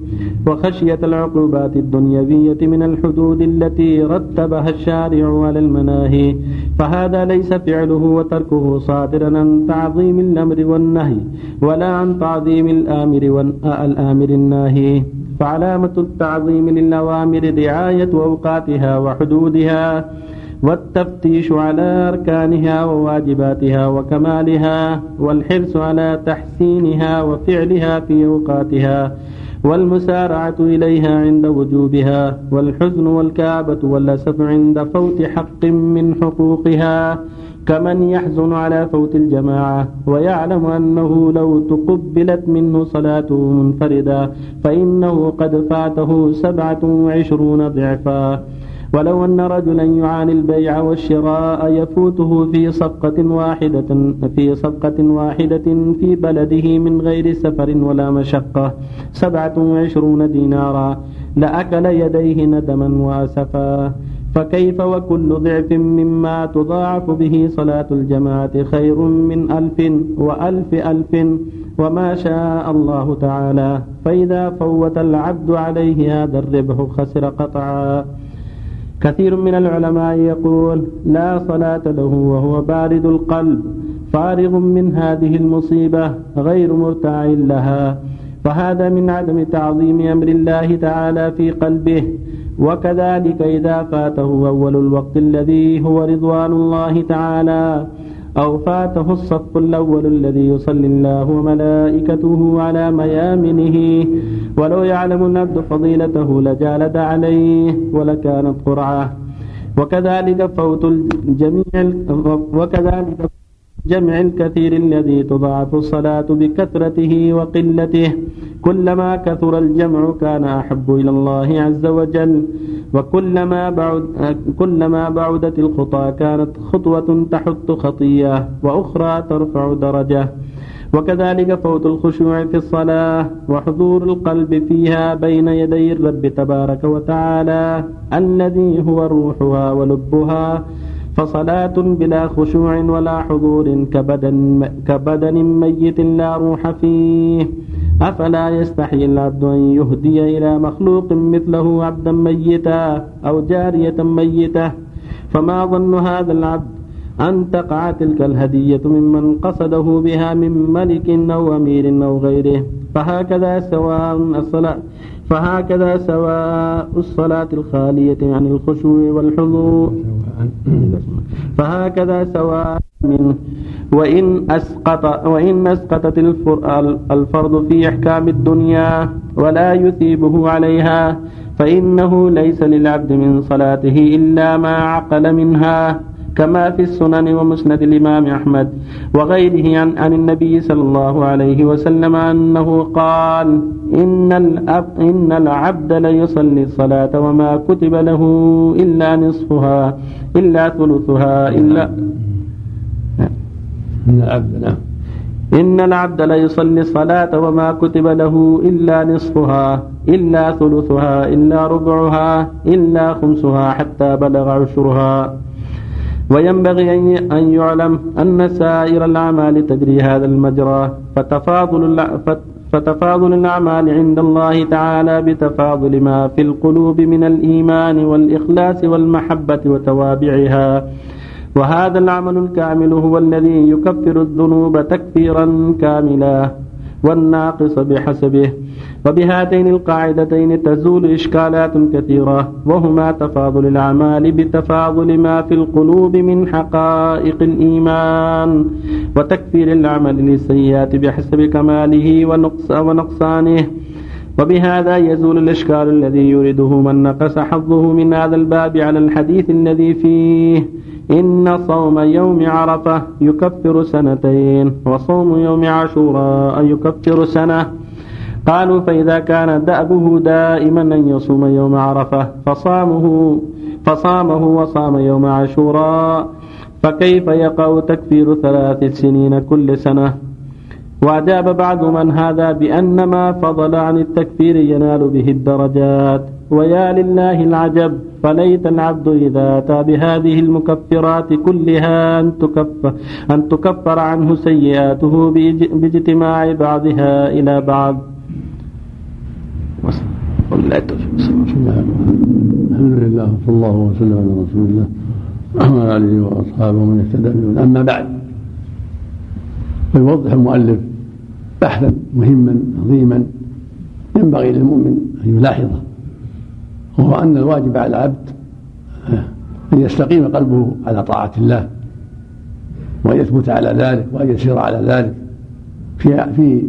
وخشية العقوبات الدنيوية من الحدود التي رتبها الشارع على المناهي، فهذا ليس فعله وتركه صادرا عن تعظيم الأمر والنهي ولا عن تعظيم الآمر والآمر الناهي، فعلامة التعظيم للأوامر رعاية أوقاتها وحدودها والتفتيش على أركانها وواجباتها وكمالها والحرص على تحسينها وفعلها في أوقاتها والمسارعة إليها عند وجوبها والحزن والكآبة والأسف عند فوت حق من حقوقها كمن يحزن على فوت الجماعة ويعلم أنه لو تقبلت منه صلاته منفردا فإنه قد فاته سبعة وعشرون ضعفا. ولو أن رجلا يعاني البيع والشراء يفوته في صفقة واحدة في صفقة واحدة في بلده من غير سفر ولا مشقة سبعة وعشرون دينارا لأكل يديه ندما وأسفا، فكيف وكل ضعف مما تضاعف به صلاة الجماعة خير من ألف وألف ألف وما شاء الله تعالى. فإذا فوت العبد عليه هذا الربح خسر قطعا. كثير من العلماء يقول لا صلاة له وهو بارد القلب فارغ من هذه المصيبة غير مرتاع لها، فهذا من عدم تعظيم أمر الله تعالى في قلبه. وكذلك إذا فاته أول الوقت الذي هو رضوان الله تعالى أو فاته الصف الأول الذي يصلي الله وملائكته على ميامنه، ولو يعلم العبد فضيلته لجالد عليه ولكانت قرعة. وكذلك فوت الجميع وكذلك جمع الكثير الذي تضاعف الصلاة بكثرته وقلته، كلما كثر الجمع كان أحب إلى الله عز وجل، وكلما بعد كلما بعدت الخطى كانت خطوة تحط خطيئة وأخرى ترفع درجة. وكذلك فوت الخشوع في الصلاة وحضور القلب فيها بين يدي الرب تبارك وتعالى الذي هو روحها ولبها، فصلاة بلا خشوع ولا حضور كبدن, كبدن ميت لا روح فيه. أفلا يستحي العبد أن يهدي إلى مخلوق مثله عبدا ميتا أو جارية ميتة؟ فما ظن هذا العبد أن تقع تلك الهدية ممن قصده بها من ملك أو أمير أو غيره؟ فهكذا سواء الصلاة فهكذا سواء الصلاة الخالية عن الخشوع والحضور فهكذا سواء منه. وإن أسقط وإن أسقطت الفرض في إحكام الدنيا ولا يثيبه عليها فإنه ليس للعبد من صلاته إلا ما عقل منها، كما في السنن ومسند الإمام أحمد وغيره عن, عن النبي صلى الله عليه وسلم أنه قال إن, إن العبد ليصلي الصلاة وما كتب له إلا نصفها إلا ثلثها إلا إن العبد ليصلي الصلاة وما كتب له إلا نصفها إلا ثلثها إلا ربعها إلا خمسها حتى بلغ عشرها. وينبغي أن يعلم أن سائر الأعمال تجري هذا المجرى، فتفاضل, فتفاضل الأعمال عند الله تعالى بتفاضل ما في القلوب من الإيمان والإخلاص والمحبة وتوابعها، وهذا العمل الكامل هو الذي يكفر الذنوب تكفيرا كاملا والناقص بحسبه. وبهاتين القاعدتين تزول إشكالات كثيرة، وهما تفاضل الأعمال بتفاضل ما في القلوب من حقائق الإيمان، وتكفير العمل للسيئات بحسب كماله ونقص ونقصانه. وبهذا يزول الإشكال الذي يريده من نقص حظه من هذا الباب على الحديث الذي فيه إن صوم يوم عرفة يكفر سنتين وصوم يوم عاشوراء يكفر سنة. قالوا فإذا كان دأبه دائما أن يصوم يوم عرفة فصامه, فصامه وصام يوم عاشوراء، فكيف يقع تكفير ثلاث سنين كل سنة؟ وأجاب بعض من هذا بأن ما فضل عن التكفير ينال به الدرجات، ويا لله العجب، فليت العبد إذا أتى بهذه المكفرات كلها أن تكفر, أن تكفر عنه سيئاته باجتماع بعضها إلى بعض. الحمد لله صلى الله وسلم على رسول الله وعلى آله وأصحابه من اهتدى بهداه. أما بعد، ويوضح المؤلف بحثا مهما عظيما ينبغي للمؤمن أن يلاحظه، وهو أن الواجب على العبد أن يستقيم قلبه على طاعة الله وأن يثبت على ذلك وأن يسير على ذلك في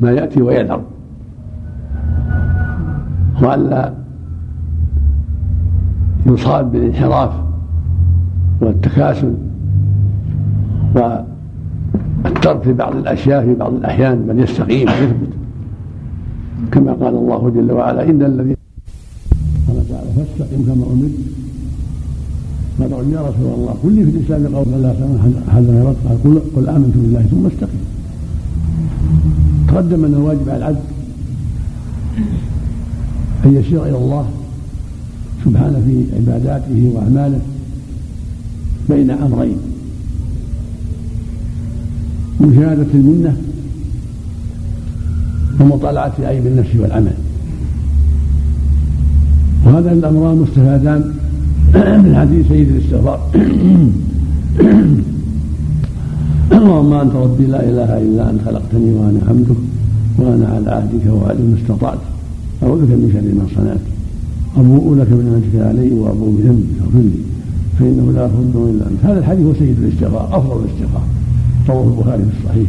ما يأتي ويذر، وألا يصاب بالانحراف والتكاسل والترك في بعض الأشياء في بعض الأحيان، بل يستقيم ويثبت كما قال الله جل وعلا: إن الذين فاستقم كما أمرت. قالوا يا رسول الله قل لي في الإسلام قولا لا سمح هذا غيرك، قال قل آمنت بالله ثم استقم. تقدم أن الواجب على العبد أن يسير إلى الله سبحانه في عباداته وأعماله بين أمرين: مشاهدة المنة ومطالعة عيب النفس والعمل. وهذا الأمران مستفادان من حديث سيد الاستغفار: اللهم أنت ربي لا إله إلا أنت، خلقتني وأنا عبدك وأنا على عهدك ووعدك ما استطعت، أعوذ بك من شر ما صنعت، أبوء لك بنعمتك علي وأبوء بذنبي فاغفر لي فإنه لا يغفر إلا أنت. هذا الحديث هو سيد الاستغفار، أفضل الاستغفار، رواه البخاري في الصحيح.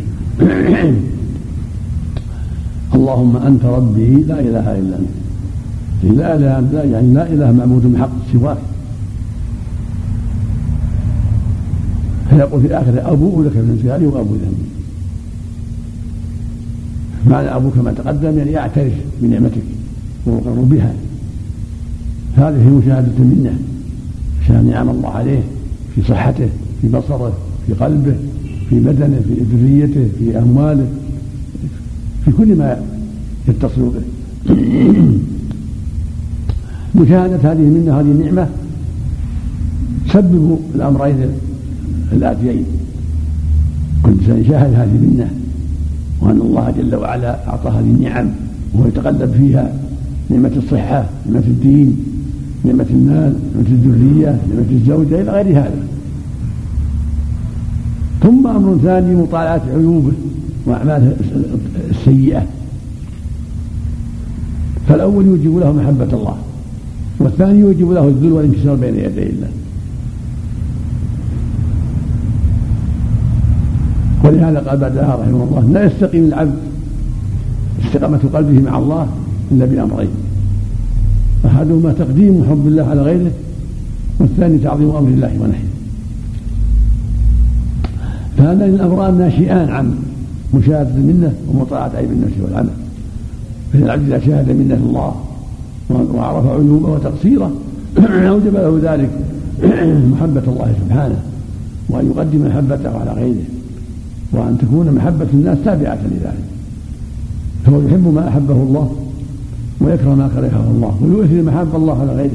اللهم أنت ربي لا إله إلا أنت، لا إله لا يعني لا إله معبود بحق سواك، فيقول في آخر أبوء لك بنعمتك وأبوء ذنبي. معنى أبوك ما تقدم يعني يعترف بنعمتك ويقر بها، هذه مشاهدة منه، مشاهدة نعم الله عليه في صحته في بصره في قلبه في بدنه في ذريته في أمواله في كل ما يتصل به. مشاهدة هذه منه، هذه النعمة سبب الأمرين الآتيين. كنت سنشاهد هذه منه وأن الله جل وعلا أعطى هذه النعم وهو يتقلب فيها: نعمة الصحة، نعمة الدين، نعمة المال، نعمة الذرية، نعمة الزوجة، إلى غير هذا. ثم أمر ثاني: مطالعة عيوبه وأعماله السيئة. فالأول يوجب له محبة الله، والثاني يوجب له الذل والانكسار بين يدي الله. ولهذا قال بعدها رحمه الله: لا يستقيم العبد استقامة قلبه مع الله إلا بأمرين: أحدهما تقديم حب الله على غيره، والثاني تعظيم أمر الله ونحيه. فهذان الأمران ناشئان عن مشاهدة منه ومطاعة عيب النفس والعمل. فإن العبد إذا شاهد منه الله وعرف عيوبه وتقصيره أوجب له ذلك محبة الله سبحانه، وأن يقدم محبته على غيره، وأن تكون محبة الناس تابعة لذلك. فهو يحب ما أحبه الله ويكره ما كرهه الله، ويؤثر محبة الله على غيره.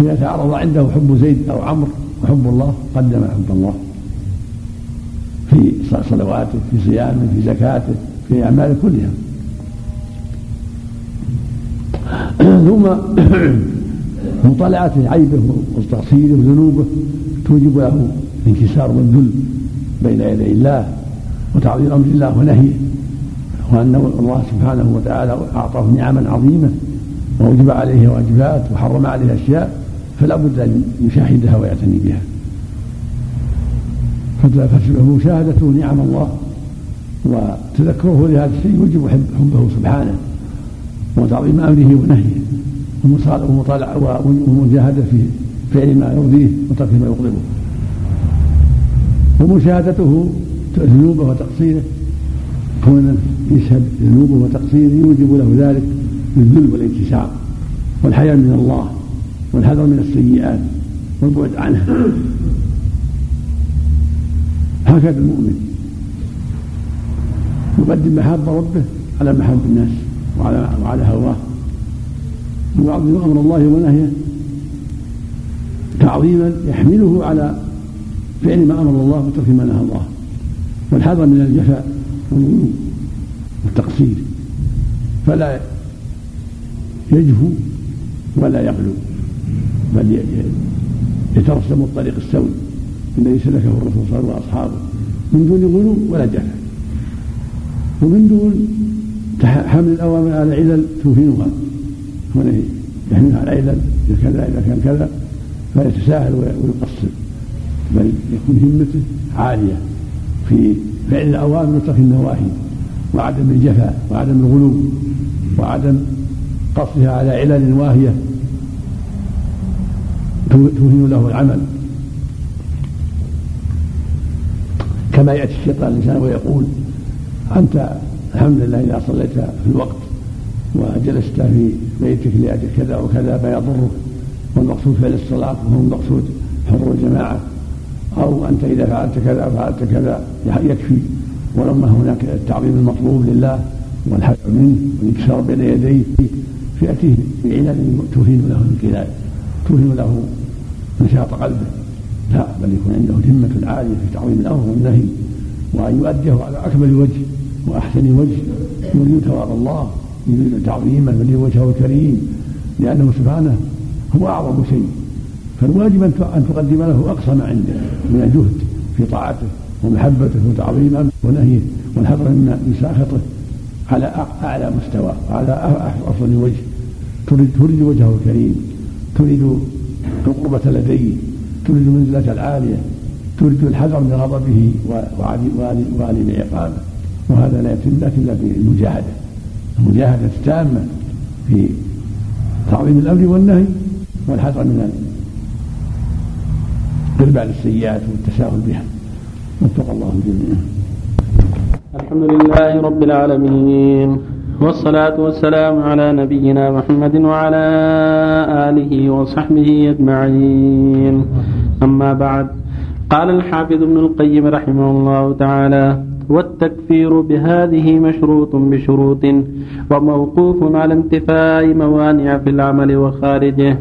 إذا تعرض عنده حب زيد أو عمرو وحب الله قدم حب الله في صلواته في صيامه في زكاته في أعماله كلها. ثم مطالعة عيبه وتقصيره وذنوبه توجب له الانكسار والذل بين يدي الله، وتعظيم أمر الله ونهيه، وأن الله سبحانه وتعالى أعطاه نعما عظيمة ووجب عليه واجبات وحرم عليه أشياء، فلا بد أن يشاهدها ويعتني بها. فمشاهدته نعم الله وتذكره لهذا الشيء يوجب حبه سبحانه وتعظيم أمره ونهيه ومجاهدة في فعل ما يرضيه وترك ما يغضبه. ومشاهدته ذنوبه وتقصيره، كونه يشهد ذنوبه وتقصيره يوجب له ذلك الذل والانكسار والحياء من الله والحذر من السيئات والبعد عنها. هكذا المؤمن يقدم محبة ربه على محبة الناس وعلى وعلى هواه، ويعظم أمر الله ونهيه تعظيما يحمله على فعل ما أمر الله وترك ما نهى الله، والحذر من الجفاء والغلو والتقصير، فلا يجفو ولا يغلو، بل يترسم الطريق السوي الذي سلكه الرسول صلى الله عليه وأصحابه من دون غلو ولا جفاء، ومن دون حمل الأوامر على علل توهينها كونه يحمل على إذا كان كذا إذا كان كذا فيتساهل ويقصر، بل يكون همته عالية في فعل الأوامر وترك النواهي وعدم الجفاء وعدم الغلو وعدم قصدها على علل واهية توهن له العمل، كما يأتي الشيطان الإنسان ويقول أنت الحمد لله إذا صليت في الوقت وجلست في بيتك لأجل كذا وكذا فيضرك، والمقصود فعل الصلاة وهو المقصود حضور الجماعة، أو أنت إذا فعلت كذا فعلت كذا يكفي، ولما هناك التعظيم المطلوب لله والحذر منه والانكسار بين يديه فيأتيه بعلل تهين له الانقلاب تهين له نشاط قلبه، لا بل يكون عنده همة عالية في تعظيم الأمر والنهي وأن يؤديه على أكمل وجه وأحسن وجه، يريد ثواب الله يريد تعظيما يريد وجهه الكريم لأنه سبحانه هو أعظم شيء، فالواجب أن تقدم له أقصى ما عنده من الجهد في طاعته ومحبته وتعظيمه ونهيه والحذر من ساخطه على أعلى مستوى على أفضل وجه، تريد, تريد وجهه الكريم، تريد القربة لديه، تريد منزلة العالية، تريد الحذر من غضبه وعليم عقابه، وهذا لا يتم إلا بالمجاهدة، المجاهدة التامة في تعظيم الأمر والنهي والحذر من القربة للسيئات والتساهل بها، واتقوا الله جميعا. الحمد لله رب العالمين، والصلاة والسلام على نبينا محمد وعلى آله وصحبه أجمعين، أما بعد. قال الحافظ ابن القيم رحمه الله تعالى: والتكفير بهذه مشروط بشروط وموقوف على انتفاء موانع في العمل وخارجه،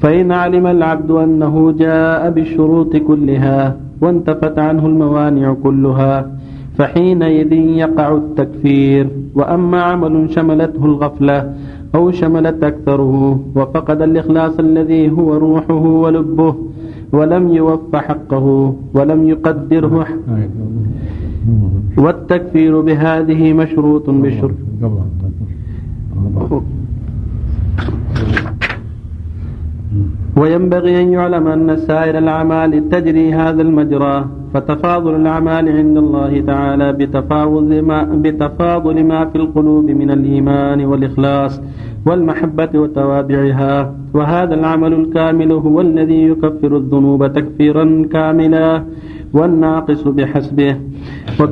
فإن علم العبد أنه جاء بالشروط كلها وانتفت عنه الموانع كلها فحينئذ يقع التكفير. وأما عمل شملته الغفلة أو شملت أكثره وفقد الإخلاص الذي هو روحه ولبه ولم يوف حقه ولم يقدره، والتكفير بهذه مشروط بشروط. وينبغي أن يعلم أن سائر الأعمال تجري هذا المجرى، فتفاضل الأعمال عند الله تعالى بتفاضل ما, بتفاضل ما في القلوب من الإيمان والإخلاص والمحبة وتوابعها، وهذا العمل الكامل هو الذي يكفر الذنوب تكفيرا كاملا، والناقص بحسبه وب...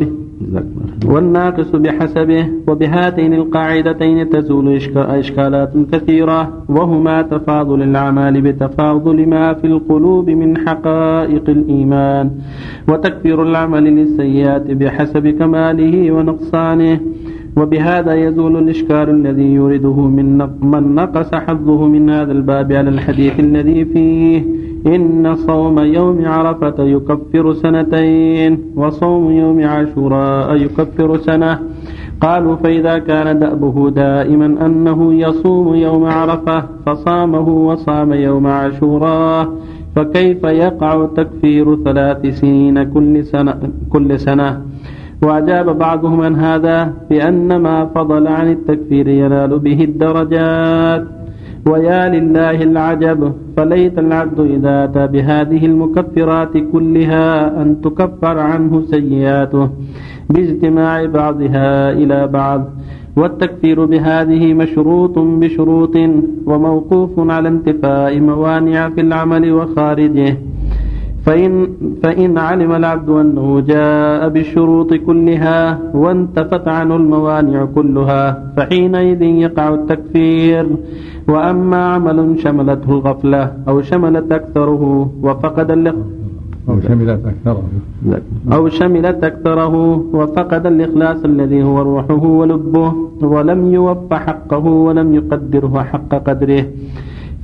والناقص بحسبه وبهاتين القاعدتين تزول إشكالات كثيرة، وهما تفاضل الأعمال بتفاضل ما في القلوب من حقائق الإيمان، وتكفير العمل للسيئات بحسب كماله ونقصانه، وبهذا يزول الإشكال الذي يريده من من نقص حظه من هذا الباب على الحديث الذي فيه: إن صوم يوم عرفة يكفر سنتين وصوم يوم عاشوراء يكفر سنة. قالوا: فإذا كان دأبه دائما أنه يصوم يوم عرفة فصامه وصام يوم عاشوراء، فكيف يقع تكفير ثلاث سنين كل سنة, كل سنة؟ وأجاب بعضهم عن هذا بأن ما فضل عن التكفير ينال به الدرجات. ويا لله العجب، فليت العبد إذا أتى بهذه المكفرات كلها أن تكفر عنه سيئاته باجتماع بعضها إلى بعض. والتكفير بهذه مشروط بشروط وموقوف على انتفاء موانع في العمل وخارجه، فإن, فإن علم العبد أنه جاء بالشروط كلها وانتفت عنه الموانع كلها فحينئذ يقع التكفير. وأما عمل شملته الغفلة أو شملت أكثره وفقد الإخلاص أو شملت أكثره أو شملت أكثره وفقد الإخلاص الذي هو روحه ولبه ولم يوفى حقه ولم يقدره حق قدره،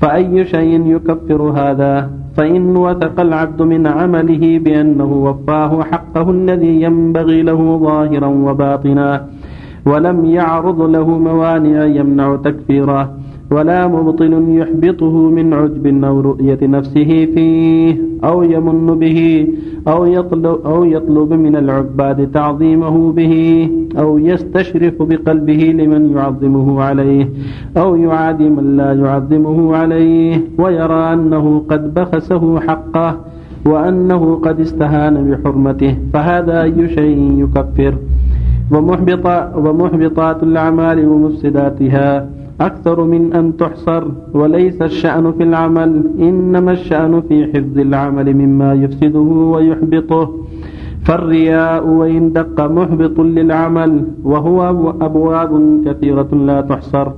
فأي شيء يكفر هذا؟ فإن وثق العبد من عمله بأنه وفاه حقه الذي ينبغي له ظاهرا وباطنا ولم يعرض له موانع يمنع تكفيره، ولا مبطل يحبطه من عجب أو رؤية نفسه فيه أو يمن به أو يطلب, أو يطلب من العباد تعظيمه به أو يستشرف بقلبه لمن يعظمه عليه أو يعادي من لا يعظمه عليه ويرى أنه قد بخسه حقه وأنه قد استهان بحرمته، فهذا أي شيء يكفر. ومحبطات الأعمال ومفسداتها أكثر من أن تحصر، وليس الشأن في العمل، إنما الشأن في حفظ العمل مما يفسده ويحبطه. فالرياء وإن دق محبط للعمل، وهو أبواب كثيرة لا تحصر.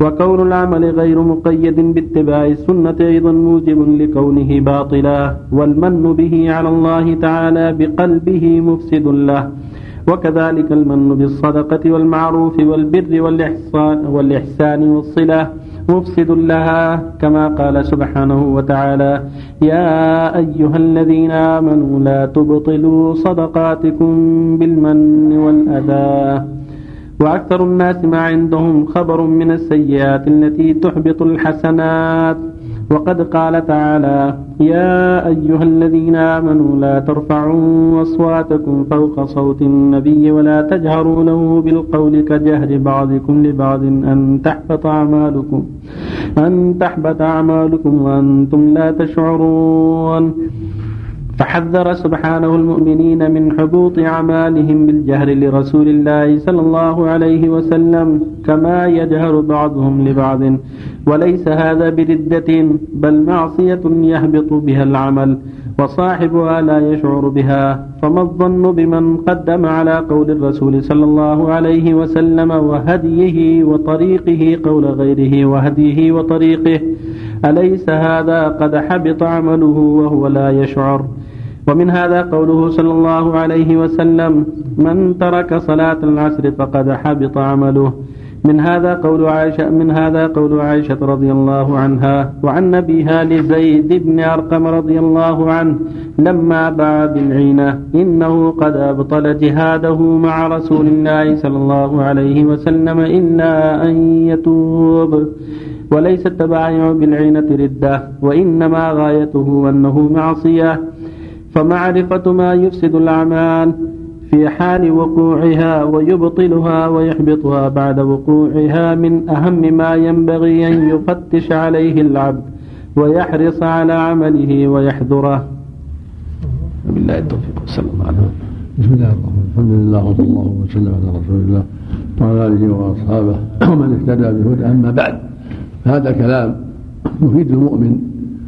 وكون العمل غير مقيد باتباع السنة أيضا موجب لكونه باطلا، والمن به على الله تعالى بقلبه مفسد له. وكذلك المن بالصدقة والمعروف والبر والإحسان, والإحسان والصلة مفسد لها، كما قال سبحانه وتعالى: يا أيها الذين آمنوا لا تبطلوا صدقاتكم بالمن والأذى. وأكثر الناس ما عندهم خبر من السيئات التي تحبط الحسنات، وقد قال تعالى: يا أيها الذين آمنوا لا ترفعوا أصواتكم فوق صوت النبي ولا تجهروا له بالقول كجهر بعضكم لبعض أن تحبط أعمالكم أن تحبط أعمالكم وأنتم لا تشعرون. فحذر سبحانه المؤمنين من حبوط أعمالهم بالجهر لرسول الله صلى الله عليه وسلم كما يجهر بعضهم لبعض، وليس هذا بردة بل معصية يهبط بها العمل وصاحبها لا يشعر بها. فما الظن بمن قدم على قول الرسول صلى الله عليه وسلم وهديه وطريقه قول غيره وهديه وطريقه؟ أليس هذا قد حبط عمله وهو لا يشعر؟ ومن هذا قوله صلى الله عليه وسلم: من ترك صلاة العصر فقد حبط عمله. من هذا قول عائشة من هذا قول عائشة رضي الله عنها وعن نبيها لزيد بن أرقم رضي الله عنه لما باع بالعينة إنه قد أبطل جهاده مع رسول الله صلى الله عليه وسلم إلا أن يتوب. وليس التبايع بالعينة ردة، وإنما غايته أنه معصية. فمعرفة ما يفسد الأعمال في حال وقوعها ويبطلها ويحبطها بعد وقوعها من أهم ما ينبغي أن يفتش عليه العبد ويحرص على عمله ويحذره. بالله التوفيق، صلى الله عليه وسلم. بسم الله الرحمن الرحيم، الحمد لله وصلى الله وسلم على رسول الله وعلى آله وأصحابه ومن اهتدى بهداه. أما بعد، هذا كلام يفيد المؤمن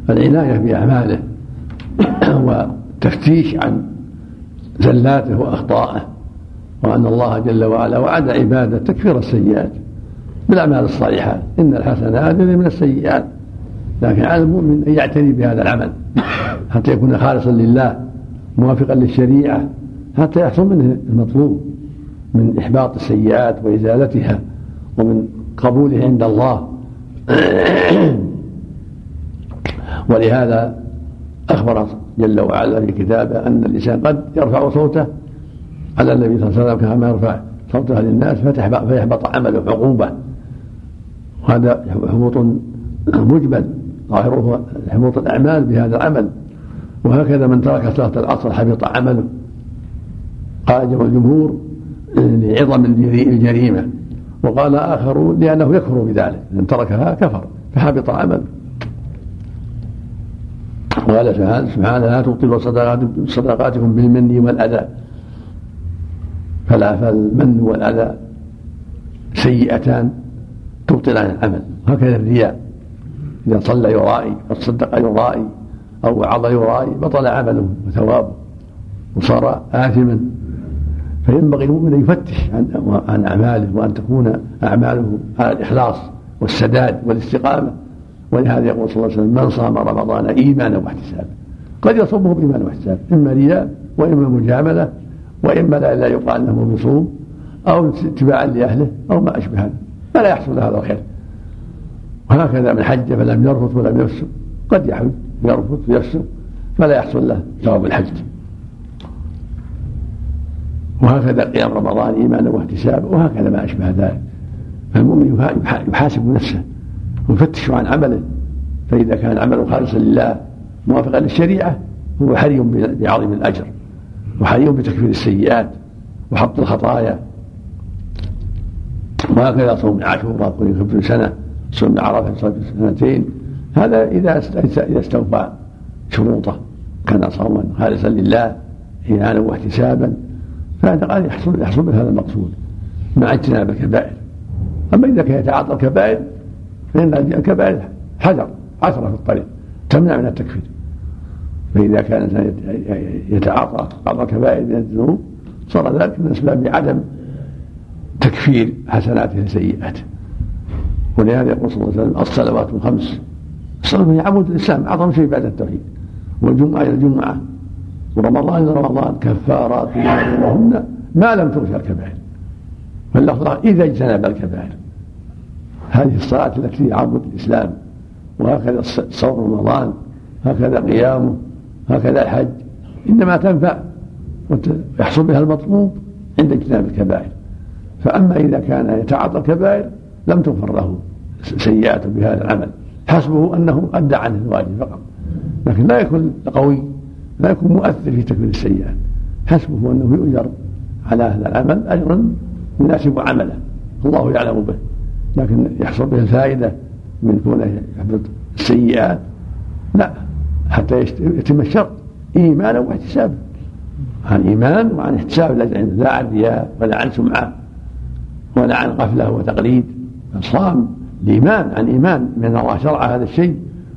العناية بأعماله والتفتيش عن زلاته وأخطاءه، وأن الله جل وعلا وعد عباده تكفير السيئات بالأعمال الصالحات، إن الحسنات يذهبن من السيئات، لكن على المؤمن أن يعتني بهذا العمل حتى يكون خالصا لله موافقا للشريعة، حتى يحصل منه المطلوب من إحباط السيئات وإزالتها ومن قبوله عند الله. ولهذا أخبر جل وعلا في كتابه أن الإنسان قد يرفع صوته على النبي صلى الله عليه وسلم كما يرفع صوته للناس فيحبط عمله عقوبة، وهذا حبوط مجمل ظاهره حبوط الأعمال بهذا العمل. وهكذا من ترك صلاة العصر حبط عمله، قال الجمهور لعظم الجريمة، وقال آخرون لأنه يكفر بذلك، إن تركها كفر فحبط عمله. وقال سبحانه: لا تبطلوا صدقاتكم بالمن والأذى. فلا فالمن والأذى سيئتان تبطلان العمل. هكذا الرياء، إذا صلى يرائي وتصدق يرائي أو وعظ يرائي بطل عمله وثوابه وصار آثما. فينبغي المؤمن أن يفتش عن أعماله وأن تكون أعماله على الإخلاص والسداد والاستقامة. ولهذا يقول صلى الله عليه وسلم: من صام رمضان إيمانا واحتسابا قد يصومه بإيمان واحتساب، إما رياء وإما مجاملة وإما لا يقال أنه مصوم أو اتباعا لأهله أو ما أشبه هذا، فلا يحصل هذا الخير. وهكذا من حج فلم يرفث ولم يفسق، قد يحج يرفث ويفسق فلا يحصل له ثواب الحج. وهكذا قيام رمضان إيمانا واحتسابا، وهكذا ما أشبه ذلك. فالمؤمن يحاسب نفسه ويفتش عن عمله، فإذا كان عمله خالصا لله موافقا للشريعة هو حري بعظيم الأجر، وحري بتكفير السيئات وحط الخطايا. وهكذا صوم عاشوراء كل سنة، صوم عرفة صوم سنتين، هذا إذا استوفى شروطه كان صوما خالصا لله إيمانا واحتسابا فهذا قال يحصل يحصل به هذا المقصود مع اجتناب الكبائر. أما إذا كان يتعاطى الكبائر فإن الكبائر حذر عثرة في الطريق تمنع من التكفير، فإذا كان يتعاطى بعض الكبائر من الذنوب صار ذلك من أسباب عدم تكفير حسناته وسيئاته. ولهذا يقول صلى الله عليه وسلم الصلوات الخمس، الصلاة هي عمود الإسلام، أعظم شيء بعد التوحيد، والجمعة إلى الجمعة، ورمضان إلى رمضان، كفارات لذنوبهن ما لم تغفر الكبائر، فاللفظ إذا اجتنب الكبائر. هذه الصلاة التي هي عمود الإسلام، وهكذا صوم رمضان، هكذا قيامه، هكذا الحج، إنما تنفع ويحصل بها المطلوب عند اجتناب الكبائر. فأما إذا كان يتعاطى الكبائر لم تغفر له سيئاته بهذا العمل، حسبه أنه أدى عنه الواجب فقط، لكن لا يكون قوي، لا يكون مؤثر في تكفير السيئات، حسبه أنه يؤجر على هذا العمل أجرا يناسب عمله الله يعلم به، لكن يحصل به الفائدة من كونه يحبط السيئات لا، حتى يتم الشرط إيمانا واحتسابا، عن إيمان وعن احتساب، لا عن رياء ولا عن سمعة ولا عن غفلة وتقليد، صام الإيمان عن إيمان من الله شرع هذا الشيء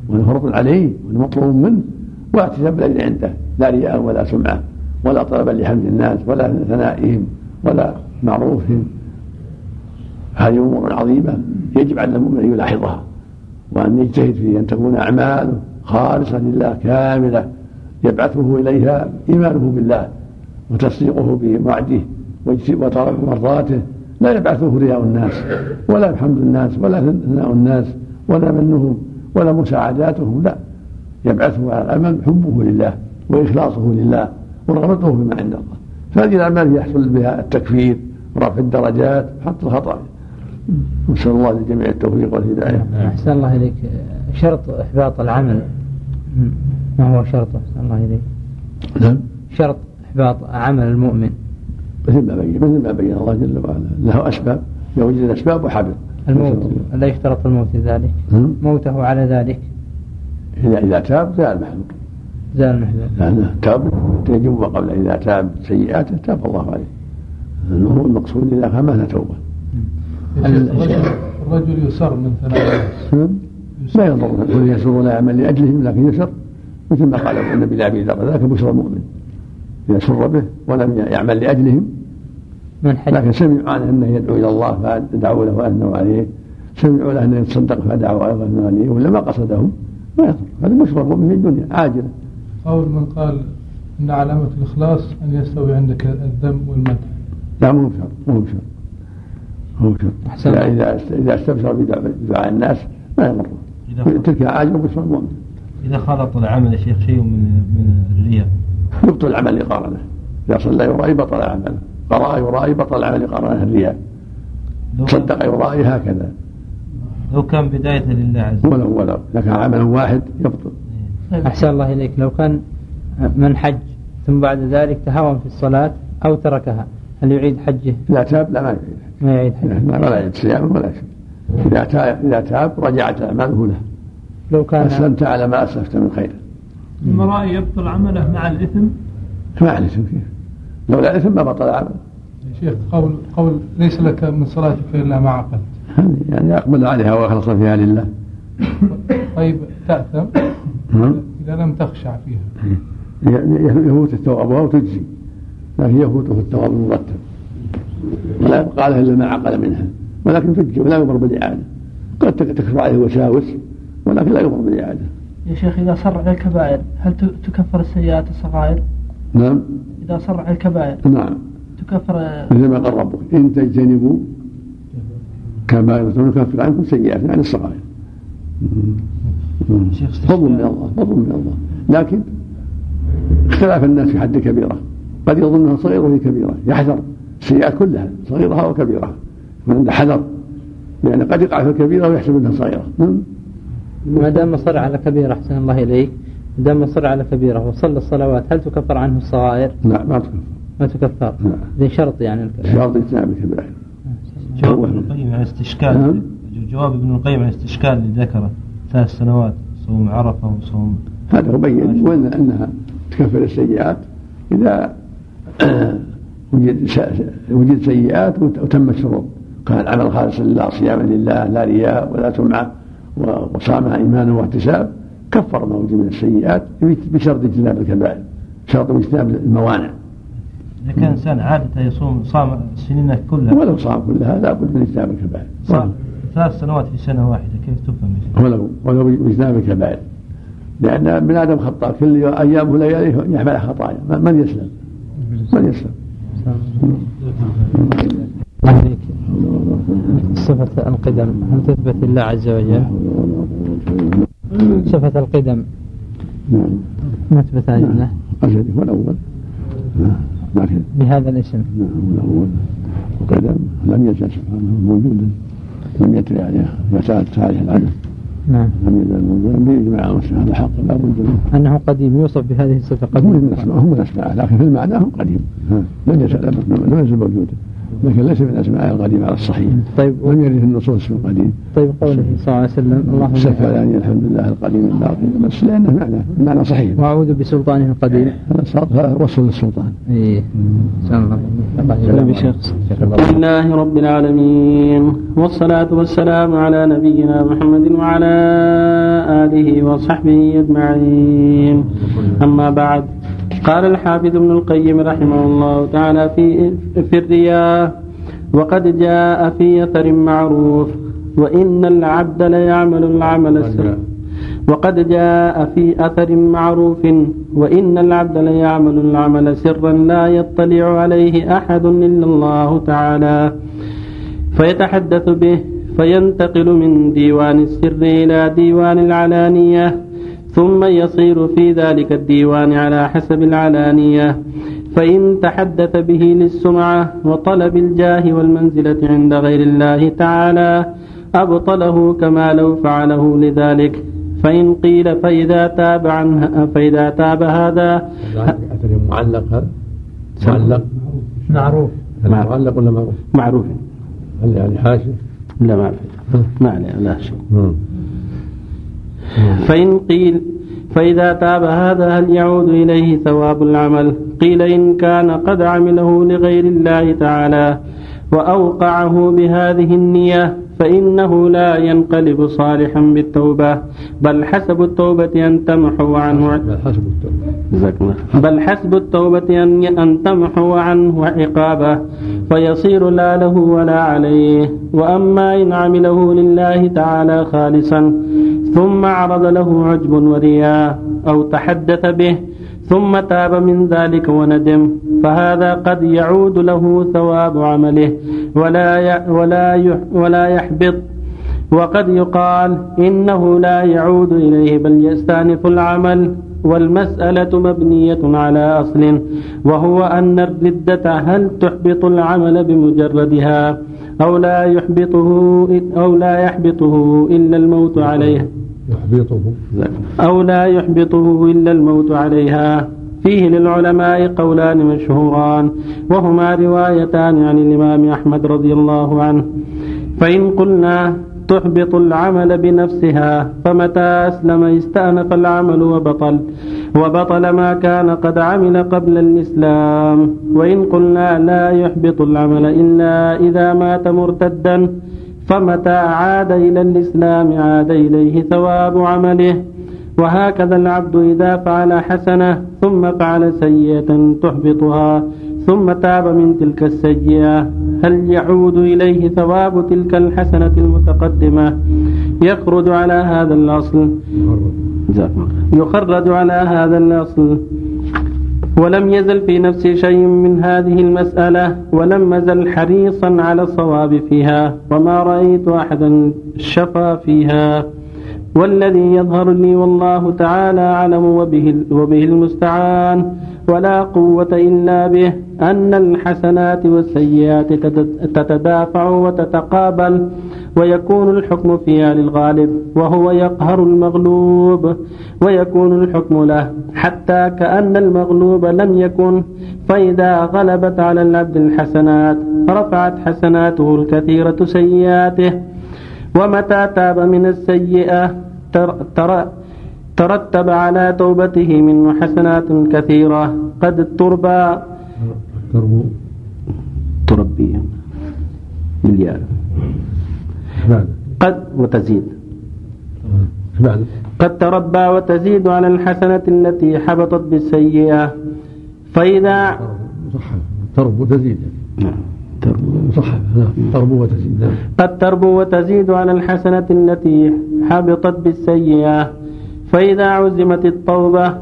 ونفرض عليه ونمطلوب منه، واعتساب الذي عنده، لا رياء ولا سمعة ولا طلبا لحمد الناس ولا ثنائهم ولا معروفهم. هذه أمور عظيمة يجب على المؤمن أن يلاحظها وأن يجتهد في أن تكون أعماله خالصة لله كاملة يبعثه إليها إيمانه بالله وتصديقه بوعده وطلب مرضاته، لا يبعثه رياء الناس ولا الحمد الناس ولا ثناء الناس ولا منهم ولا مساعداتهم، لا، يبعثه على الأمل حبه لله وإخلاصه لله ورغبته بما عند الله. فهذه الأعمال يحصل بها التكفير ورفع الدرجات وحط الخطايا. نسأل الله لجميع التوفيق والهداية. أحسن الله إليك، شرط إحباط العمل ما هو شرطه؟ أحسن الله إليك. نعم. شرط إحباط عمل المؤمن مثل ما بين مثل ما بين الله جل وعلا له أسباب، يوجد أسباب وحبط الموت، لا يشترط الموت ذلك، موته على ذلك إذا تاب زال محبوب زال محبوب تاب تجوب قبل، إذا تاب سيئاته تاب الله عليه، هو المقصود إذا خمه توبة. الرجل يسر من ثناء لا يضر، الرجل يسر ولا يعمل لأجلهم لكن يسر، مثل ما قال النبي لأبي ذر ذاك بشرى المؤمن إذا سر به ولم يعمل لأجلهم، لكن سمعوا عنه أنه يدعو إلى الله فدعوا له وأثنوا عليه، سمعوا له أنه يتصدق فدعوا له وأثنوا عليه، ولا ما قصدهم ما يضر، هذا بشرى المؤمن في الدنيا عاجلة. قول من قال إن علامة الإخلاص أن يستوي عندك الذم والمدح، لا مو بشر مو بشر مو بشر، إذا إذا استبشر بدعاء الناس ما يمر، تلك عاجل بشر المؤمن. إذا خلط العمل شيخ شيء من من الرياء يبطل العمل لقارنه، إذا صلى يرائي بطل عمله، قرأ يرائي بطل عمل لقارنه الرياء، صدق يرائي، هكذا لو كان بداية لله عز وجل ولو ولو لكن عمل واحد يبطل. أحسن الله إليك، لو كان من حج ثم بعد ذلك تهاون في الصلاة أو تركها هل يعيد حجه؟ إذا تاب لا ما يعيد، ما يعيد حجه ولا يعيد صيامه ولا شيء، إذا تاب إذا تاب رجعت أعماله له، لو كان أسلمت على ما أسلفت من خير. المرائي يبطل عمله مع الإثم؟ مع الإثم كيف؟ لو لا إثم ما بطل عمله. يا شيخ قول قول ليس لك من صلاتك إلا ما عقلت، يعني أقبل عليها وأخلص فيها لله. طيب تأثم إذا لم تخشع فيها، يفوت التوابها وتجزي، لكن يفوته التواب المرتب ولا يبقى عليها إلا ما عقل منها، ولكن تجزي ولا يمر بالإعادة، قد تكفر عليه وساوس ولكن لا يمر بالإعادة. يا شيخ إذا صر على الكبائر هل تكفر السيئات الصغائر؟ نعم إذا صر على الكبائر نعم تكفر، مثل ما قال ربك إن تجتنبوا كبائر نكفر عنكم سيئات عن الصغائر. فضل من الله فضل من الله، لكن اختلاف الناس في حد كبيرة، قد يظنها صغيرة وهي كبيرة، يحذر السيئات كلها صغيرها وكبيرها، من عنده حذر لأن يعني قد يقع في الكبيرة ويحسب أنها صغيرة. ما دام صر على كبيرة. أحسن الله إليك. ما دام صر على كبيرة وصلى الصلوات هل تكفر عنه الصغائر؟ لا ما تكفر. ما تكفر. لا. شرط يعني. شرط التنابي كبيرة. جواب ابن القيم على استشكال. جواب ابن القيم على استشكال اللي ذكره ثلاث سنوات صوم عرفة وصوم. هذا مبين وأن أنها تكفر السيئات إذا وجد سيئات وتم الشروط. قال عمل خالص لله صياما لله لا رياء ولا سمعة وصامها إيمانا واحتساب كفر ما وجد من السيئات بشرط اجتناب الكبائر شرط اجتناب الموانع. إذا كان إنسان عادة يصوم صام سنينه كلها ولو صام كلها لا بد من اجتناب الكبائر. صام ثلاث سنوات في سنة واحدة كيف تفهم؟ ولو ولو اجتناب الكبائر لأن ابن آدم خطأ كل أيام ولياليه يحمل خطايا من يسلم من يسلم. صفة القدم هل تثبت الله عز وجل؟ صفة القدم ما تثبت لله بهذا الاسم القدم لم يزل سبحانه موجودا لم يتري عليها يسأل صالح العدل. نعم. هذا حق لا بد أنه قديم يوصف بهذه الصفة قديم. هم الأسماء لكن في المعنى هم قديم لم يزل لم يزل موجودا لكن ليس من أسماء القديم على الصحيح. طيب لم يرد النصوص في القديم. طيب قوله صلى الله عليه وسلم اللهم سكراني الحمد لله القديم الباقي بس لأنه معنى معنى صحيح. وأعوذ بسلطانه القديم. هذا وصل للسلطان. إيه. سلام الله. الحمد لله رب العالمين والصلاة والسلام على نبينا محمد وعلى آله وصحبه أجمعين. أما بعد. قال الحافظ ابن القيم رحمه الله تعالى في, في الرياء وقد جاء في أثر معروف وإن العبد ليعمل العمل السيء وقد جاء في أثر معروف وإن العبد ليعمل العمل سرا لا يطلع عليه أحد إلا الله تعالى فيتحدث به فينتقل من ديوان السر إلى ديوان العلانية ثم يصير في ذلك الديوان على حسب العلانية فإن تحدث به للسمعة وطلب الجاه والمنزلة عند غير الله تعالى أبطله كما لو فعله لذلك فإن قيل فإذا تاب عنها فإذا تاب هذا معلق هذا معلق معروف معلق ولا معروف معروف هل يعني حاشي لا معروف ما عليه لا شيء فإن قيل فإذا تاب هذا هل يعود إليه ثواب العمل قيل إن كان قد عمله لغير الله تعالى وأوقعه بهذه النية فإنه لا ينقلب صالحا بالتوبة بل حسب التوبة أن تمحو عنه بل حسب التوبة أن تمحو عنه عقابه فيصير لا له ولا عليه. وأما إن عمله لله تعالى خالصا ثم عرض له عجب ورياء أو تحدث به ثم تاب من ذلك وندم فهذا قد يعود له ثواب عمله ولا ولا ولا يحبط وقد يقال إنه لا يعود إليه بل يستأنف العمل. والمسألة مبنية على أصل وهو أن الردة هل تحبط العمل بمجردها أو لا يحبطه أو لا يحبطه إلا الموت عليه يحبطه أو لا يحبطه إلا الموت عليها. فيه للعلماء قولان مشهوران وهما روايتان عن الإمام أحمد رضي الله عنه. فإن قلنا تحبط العمل بنفسها فمتى أسلم استأنف العمل وبطل وبطل ما كان قد عمل قبل الإسلام. وإن قلنا لا يحبط العمل إلا إذا مات مرتدا فمتى عاد إلى الإسلام عاد إليه ثواب عمله. وهكذا العبد إذا فعل حسنة ثم فعل سيئة تحبطها ثم تاب من تلك السيئة هل يعود إليه ثواب تلك الحسنة المتقدمة يخرج على هذا الأصل يخرج على هذا الأصل ولم يزل في نفسي شيء من هذه المسألة ولم أزل حريصا على الصواب فيها وما رأيت أحدا شفى فيها والذي يظهر لي والله تعالى أعلم وبه, وبه المستعان ولا قوة إلا به، أن الحسنات والسيئات تتدافع وتتقابل ويكون الحكم فيها للغالب وهو يقهر المغلوب ويكون الحكم له، حتى كأن المغلوب لم يكن، فإذا غلبت على العبد الحسنات رفعت حسناته الكثيرة سيئاته، ومتى تاب من السيئة تر تر ترتب على توبته منه حسنات كثيرة قد تربى تربي مليار قد وتزيد قد تربى وتزيد على الحسنة التي حبطت بالسيئة. فإذا تربو تزيد صح تربو وتزيد قد تربو وتزيد على الحسنة التي حبطت بالسيئة فإذا عزمت التوبة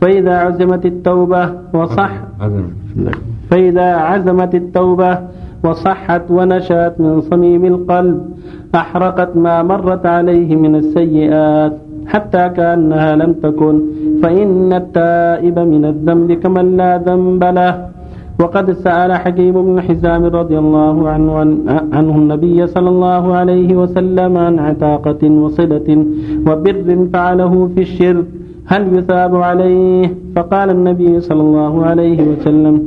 فإذا عزمت التوبة وصح فإذا عزمت التوبة وصحت ونشأت من صميم القلب أحرقت ما مرت عليه من السيئات حتى كأنها لم تكن، فإن التائب من الذنب كمن لا ذنب له. وقد سأل حكيم بن حزام رضي الله عنه, عنه النبي صلى الله عليه وسلم عن عتاقة وصلة وبر فعله في الشرك هل يثاب عليه؟ فقال النبي صلى الله عليه وسلم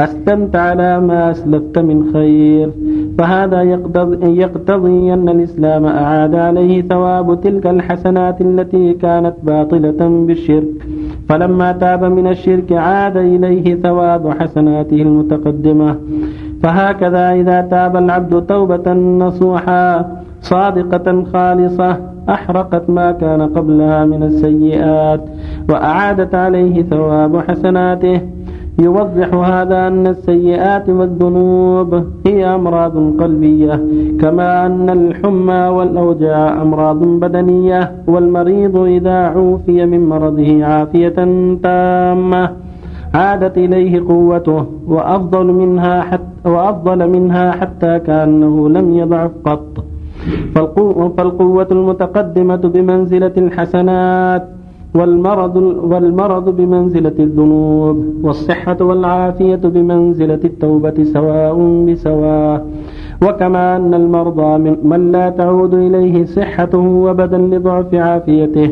أسلمت على ما أسلفت من خير. فهذا يقتضي أن الإسلام أعاد عليه ثواب تلك الحسنات التي كانت باطلة بالشرك، فلما تاب من الشرك عاد إليه ثواب حسناته المتقدمة. فهكذا إذا تاب العبد توبة نصوحا صادقة خالصة أحرقت ما كان قبلها من السيئات وأعادت عليه ثواب حسناته. يوضح هذا أن السيئات والذنوب هي أمراض قلبية، كما أن الحمى والأوجاع أمراض بدنية، والمريض إذا عوفي من مرضه عافية تامة عادت إليه قوته وأفضل منها حتى, وأفضل منها حتى كأنه لم يضعف قط. فالقوة المتقدمة بمنزلة الحسنات والمرض, والمرض بمنزلة الذنوب، والصحة والعافية بمنزلة التوبة سواء بسواء. وكما أن المرضى من لا تعود إليه صحته وبدا لضعف عافيته،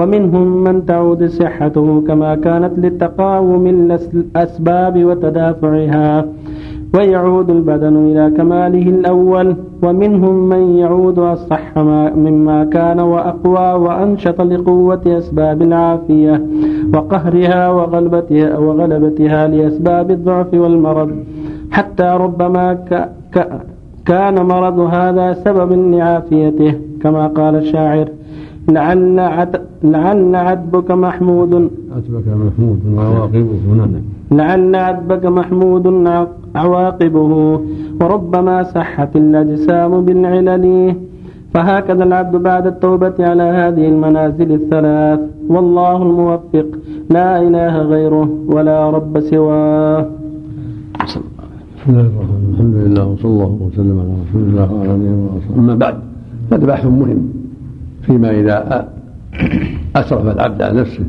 ومنهم من تعود صحته كما كانت للتقاوم الأسباب وتدافعها ويعود البدن إلى كماله الأول، ومنهم من يعود الصح مما كان وأقوى وأنشط لقوة أسباب العافية وقهرها وغلبتها, وغلبتها لأسباب الضعف والمرض، حتى ربما ك ك كان مرض هذا سببا لعافيته، كما قال الشاعر لعل, عت... لعل عتبك محمود عتبك محمود عواقبه لعل عتبك محمود عواقبه وربما صحت الأجسام بالعلل. فهكذا العبد بعد التوبة على هذه المنازل الثلاث، والله الموفق لا إله غيره ولا رب سواه. بسم الله الرحمن الرحيم، الحمد لله وصلى الله وسلم على رسول الله وعلى آله وصحبه. أما بعد، فذبح مهم فيما إذا أسرف العبد على نفسه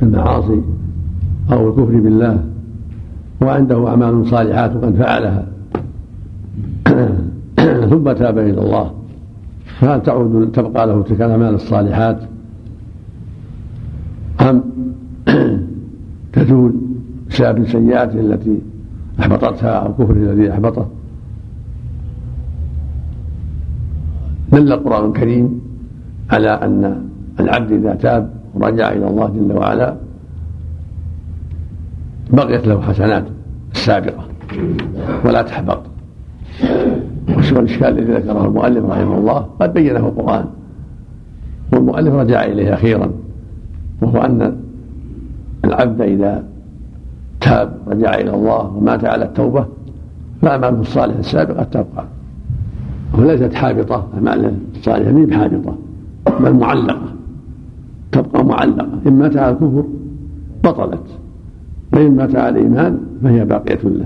بالمعاصي أو الكفر بالله وعنده أعمال صالحات قد فعلها ثم تاب إلى الله، فهل تعود تبقى له تلك الأعمال الصالحات أم تزول بسبب السيئات التي أحبطتها أو كفر الذي أحبطه؟ دل القرآن الكريم على أن العبد إذا تاب ورجع إلى الله جل وعلا بقيت له حسنات السابقة ولا تحبط. وشو الإشكال الذي ذكره المؤلف رحمه الله قد بينه القرآن والمؤلف رجع إليه أخيرا، وهو أن العبد إذا تاب رجع إلى الله ومات على التوبة فأعماله الصالحة السابقة تبقى وليست حابطة. أعماله الصالحة ليست بحابطة بل معلقة، تبقى معلقة، إن مات على الكفر بطلت وإن مات على الإيمان فهي باقية له،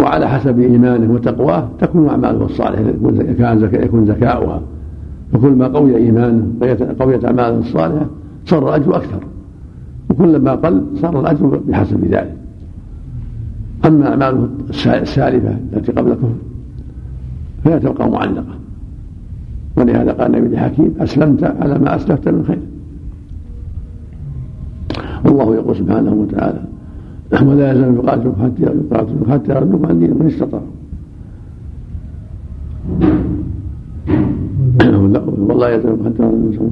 وعلى حسب إيمانه وتقواه تكون أعماله الصالحة يكون زكاؤها. وكلما قوي إيمانه قويت أعماله الصالحة صار الأجر أكثر، وكلما قل صار الأجر بحسب ذلك. أما أعماله السالفة التي قبل الكفر فلا تبقى معلقة، ولهذا قال النبي لحكيم: أسلمت على ما أسلفت من خير. والله يقول سبحانه وتعالى: ولا يزال يقاتلكم حتى يقاتلكم حتى يردوكم عن دينكم من استطاعوا. والله يزال حتى يردوكم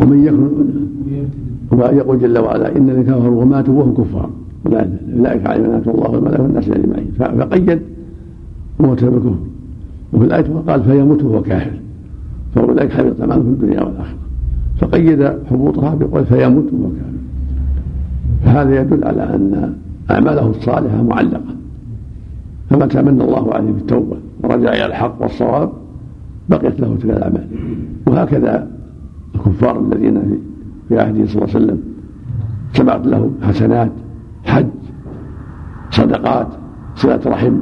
ومن يكن ويقول جل وعلا: إن الذين كفروا غمات وهم كفار أولئك عليهم لعنة الله والملائكة والناس أجمعين. فقيد موت بالكفر، وفي الآية قال: فيموت وهو كافر فأولئك حبطت أعمالهم في الدنيا والآخرة، فقيد حبوطها بقول فيموت وهو كافر. فهذا يدل على أن أعماله الصالحة معلقة، فمتى من الله عليه بالتوبة ورجع إلى الحق والصواب بقيت له تلك الأعمال. وهكذا الكفار الذين في عهده صلى الله عليه وسلم سمعت له حسنات، حج، صدقات، صلة رحم،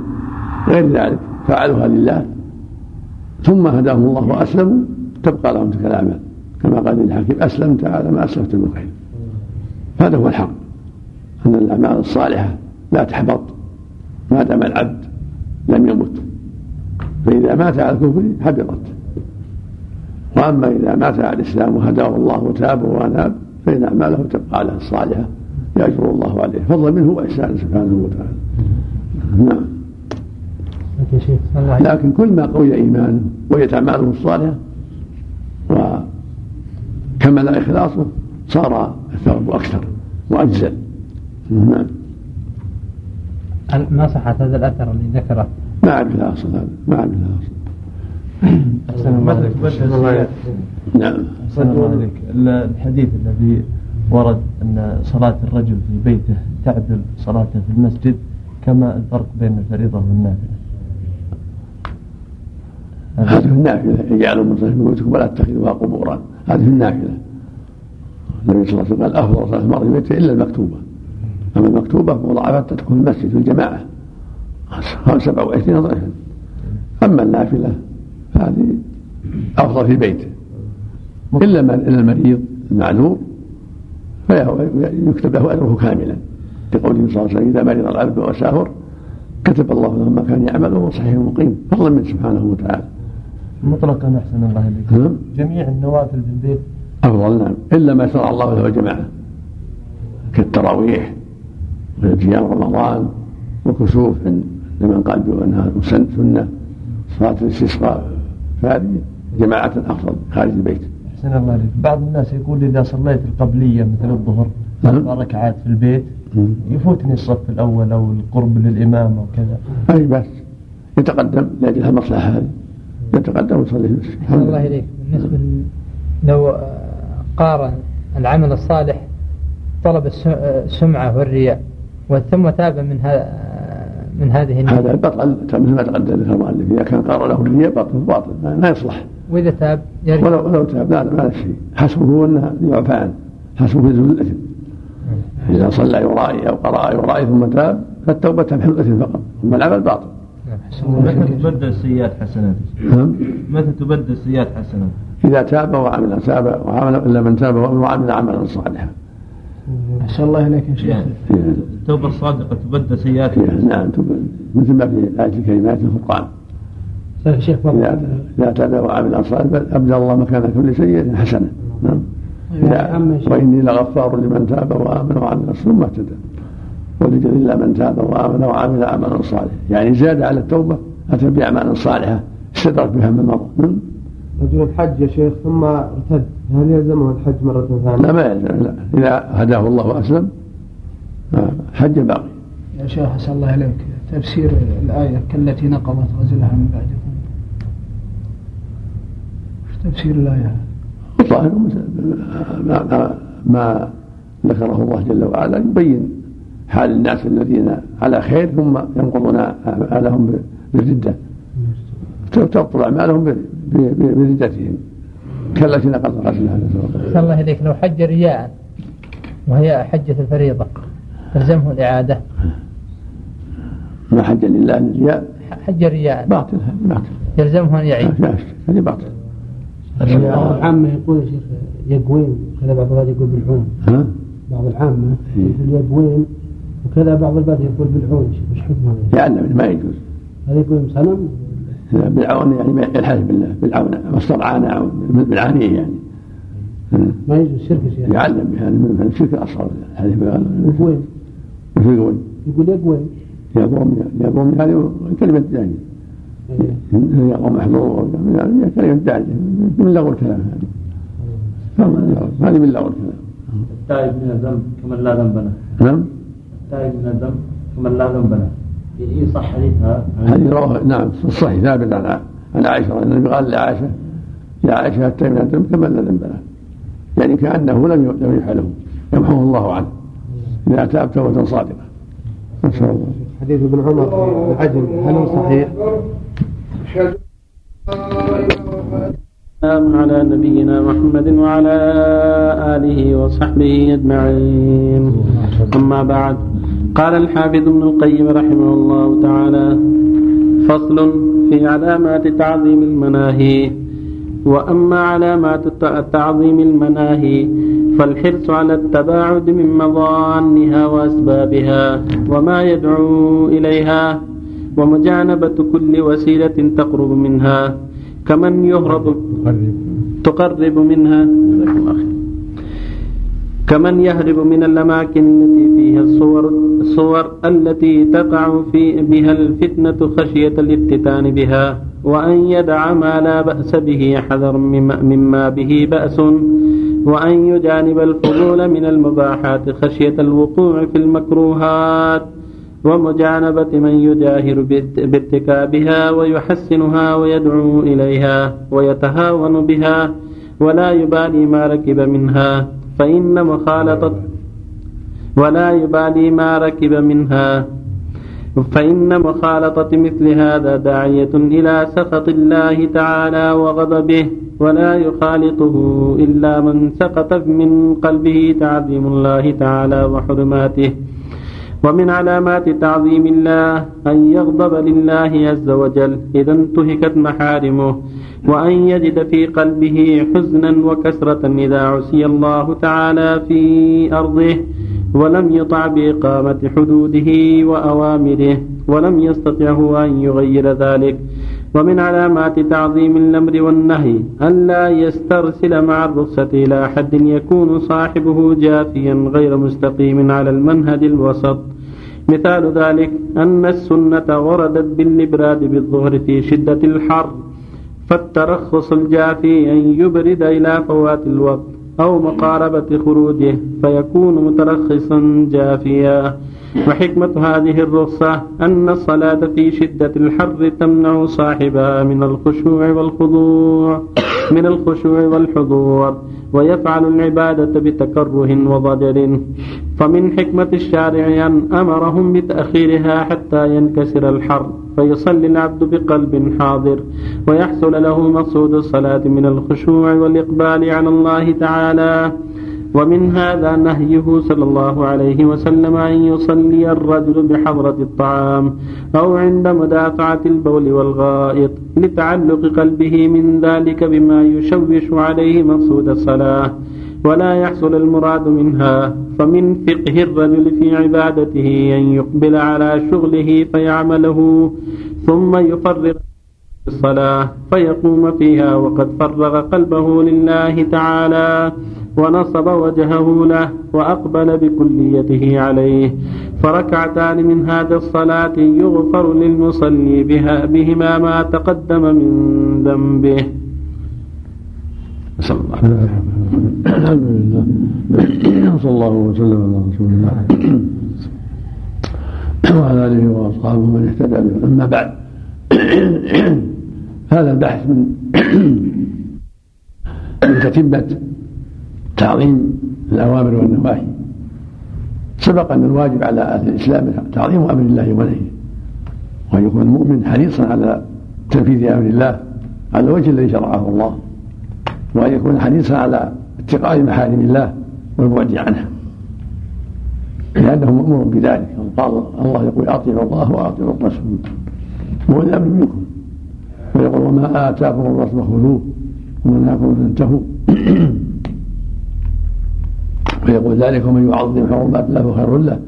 غير ذلك فعلها لله، ثم هداهم الله وأسلموا، تبقى لهم تلك الأعمال كما قال الحكيم: أسلمت على ما أسلفت من خير. هذا هو الحق، أن الأعمال الصالحة لا تحبط ما دام العبد لم يمت، فإذا مات على الكفر حبطت. وأما إذا مات على الإسلام وهداه الله وتاب وأناب فإن أعماله تبقى على الصالحة يأجر الله عليه فضلا منه وإحسانه سبحانه وتعالى. نعم. لكن كل ما قوي إيمانه وقويت أعماله الصالحة وكمل إخلاصه صار الثواب أكثر وأجزل. نعم. ما صحة هذا الأثر اللي ذكره؟ ما أعرف له أصل، هذا ما أعرف له أصل. أحسن الله إليك. نعم. أحسن الله إليك. الحديث الذي ورد أن صلاة الرجل في بيته تعدل صلاته في المسجد، كما الفرق بين الفريضة والنافلة؟ هذا في النافلة: اجعلوا مصلى بيوتكم ولا تتخذوها قبورا. هذا في النافلة. النبي صلى الله عليه وسلم قال: أفضل صلاة المرء في بيته إلا المكتوبة، أما المكتوبة مضاعفة تدخل المسجد في الجماعة سبع وعشرين ضعفا. أما النافلة هذه أفضل في بيته إلا المريض المعذور فيكتب له أجره كاملا، لقوله صلى الله عليه وسلم: إذا مرض العبد وسافر كتب الله له ما كان يعمل وهو صحيح مقيم، فضلا من سبحانه وتعالى. مطلقا. أحسن الله إليك. جميع النوافل في البيت أفضل. نعم. إلا ما شرع الله له جماعة كالتراويح وصيام رمضان وكسوف لمن قال بأنها سنة، صلاة الاستسقاء فهذه جماعة أفضل خارج البيت. أحسن الله إليك. بعض الناس يقول: إذا صليت القبلية مثل الظهر أربع ركعات في البيت يفوتني الصف الأول أو القرب للإمام أو كذا. أي بس يتقدم لأجلها مصلحة، هذه يتقدم ويصلي. أحسن الله إليك. بالنسبة لو قارن العمل الصالح طلب السمعة والرياء ثم تاب من من هذه النية، هذا البطل مثل ما تقدم المؤلف، إذا كان قارن له الرياء باطل باطل ما يصلح. وإذا تاب يرجع. ولو لو تاب لا ما له شيء، حسبه أنه يعفى عنه، حسبه ذل الإثم. إذا صلى يرائي أو قرأ يرائي ثم تاب فالتوبة تمحو الإثم فقط، أما العمل باطل. متى تبدل السيئات حسنات؟ متى تبدل السيئات حسنات؟ إذا تاب وعمل تاب وعمل إلا من تاب وعمل عملا صالحا. أحسن الله إليك يا شيخ. التوبة الصادقة تبدل سيئات. نعم، مثل ما في آية الكلمات الفرقان. شيخ إذا تاب وعمل صالحا أبدى الله مكان كل شيء حسنا. نعم. وإني لغفار لمن تاب وآمن وعمل ثم اهتدى ولجل إلا من تاب وآمن وعمل عملا صالحا، يعني زاد على التوبة أتى بأعمال صالحة استدرك بها من مضى. رجل الحج يا شيخ ثم ارتد، هل يلزمه الحج مرة ثانية؟ لا ما يلزم، لا، إذا هداه الله وأسلم حج باقي. يا شيخ أسأل الله عليك تفسير الآية التي نقضت غزلها من بعدكم، ايش تفسير الآية؟ والله ما, ما ذكره الله جل وعلا يبين حال الناس الذين على خير ثم ينقضون أعمالهم بالردة، تبطل أعمالهم بردتهم كالتي نقضت غزلها. أسأل الله إليك. لو حج رياء وهي حجة الفريضة تلزمه الإعادة؟ ما حج لله الرياء، حج رياء باطل، يلزمه أن يعيد، هذه باطل. العامة يقول شيخ يقوين وكذا، بعض البعض يقول بالعون. ها؟ بعض العامة يقول يقوين وكذا، بعض البعض يقول بالعون. وش حكمه؟ يعني ما يجوز. هذا يقول صنم بالعون يعني ما يلحق بالله بالعون، والصرعان أو بالعانية يعني. ما يجوز شركة يعني. يعلم بهذا الشرك الأصغر هذه بالعون. يقول يقوين. يا قوم يا قوم هذه كلمة ثانية. يا قوم احضروا يا كلمة داعية من لغو الكلام، هذه هذه من لغو الكلام. التائب من الذنب كمن لا ذنب له. نعم. التائب من الذنب كمن لا ذنب له. هي صح حديثها. هذه رواه نعم صحيح ثابت عن عن عائشة، النبي قال لعائشة يا عائشة التائب من الذنب كمن لا ذنب له، يعني كأنه لم لم يحله يمحوه الله عنه إذا تاب توبة صادقة. ما شاء الله. حديث ابن عمر العجل هل هو صحيح؟ السلام على نبينا محمد وعلى آله وصحبه أجمعين. أما بعد، قال الحافظ ابن القيم رحمه الله تعالى: فصل في علامات تعظيم المناهي. وأما علامات تعظيم المناهي فالحرص على التباعد من مضانها وأسبابها وما يدعو إليها، ومجانبة كل وسيلة تقرب منها، كمن يهرب تقرب منها كمن يهرب من الأماكن التي فيها الصور, الصور التي تقع في بها الفتنة خشية الافتتان بها، وأن يدع ما لا بأس به حذر مما به بأس، وأن يجانب الفضول من المباحات خشية الوقوع في المكروهات، ومجانبة من يجاهر بارتكابها ويحسنها ويدعو إليها ويتهاون بها ولا يبالي ما ركب منها، فإن مخالطة ولا يبالي ما ركب منها فإن مخالطة مثل هذا داعية إلى سخط الله تعالى وغضبه، ولا يخالطه إلا من سقط من قلبه تعظيم الله تعالى وحرماته. ومن علامات تعظيم الله أن يغضب لله عز وجل إذا انتهكت محارمه، وأن يجد في قلبه حزنا وكسرة إذا عصي الله تعالى في أرضه ولم يطع بإقامة حدوده وأوامره ولم يستطعه أن يغير ذلك. ومن علامات تعظيم الأمر والنهي ألا يسترسل مع الرخصة إلى حد يكون صاحبه جافيا غير مستقيم على المنهج الوسط. مثال ذلك أن السنة وردت بالإبراد بالظهر في شدة الحر، فالترخص الجافي أن يبرد إلى فوات الوقت أو مقاربة خروجه فيكون مترخصا جافيا. وحكمة هذه الرخصة أن الصلاة في شدة الحر تمنع صاحبها من الخشوع والخضوع من الخشوع والحضور، ويفعل العبادة بتكره وضجر. فمن حكمة الشارع أن أمرهم بتأخيرها حتى ينكسر الحر فيصلي العبد بقلب حاضر ويحصل له مقصود الصلاة من الخشوع والإقبال على الله تعالى. ومن هذا نهيه صلى الله عليه وسلم أن يصلي الرجل بحضرة الطعام أو عند مدافعة البول والغائط لتعلق قلبه من ذلك بما يشوش عليه مقصود الصلاة ولا يحصل المراد منها. فمن فقه الرجل في عبادته أن يقبل على شغله فيعمله ثم يفرغ الصلاة فيقوم فيها وقد فرغ قلبه لله تعالى ونصب وجهه له وأقبل بكليته عليه، فركعتان من هذا الصلاة يغفر للمصلي بها بهما ما تقدم من ذنبه. صلى الله عليه وسلم. الحمد لله صلى الله وسلم على رسول الله وعلى آله وأصحابه من اهتدى به. أما بعد، هذا البحث من من تتمة تعظيم الأوامر والنواهي. سبق أن الواجب على أهل الإسلام تعظيم أمر الله ونهيه، وأن يكون المؤمن حريصا على تنفيذ أمر الله على الوجه الذي شرعه الله، وأن يكون حريصا على اتقاء محارم الله والبعد عنها، لأنه مأمور بذلك. الله يقول أطيعوا الله وأطيعوا الرسول وأولي الأمر منكم، ويقول وما آتاكم الرسول خذوه منافقون انتهوا ويقول ذلك من يعظم حرمات الله فخير له،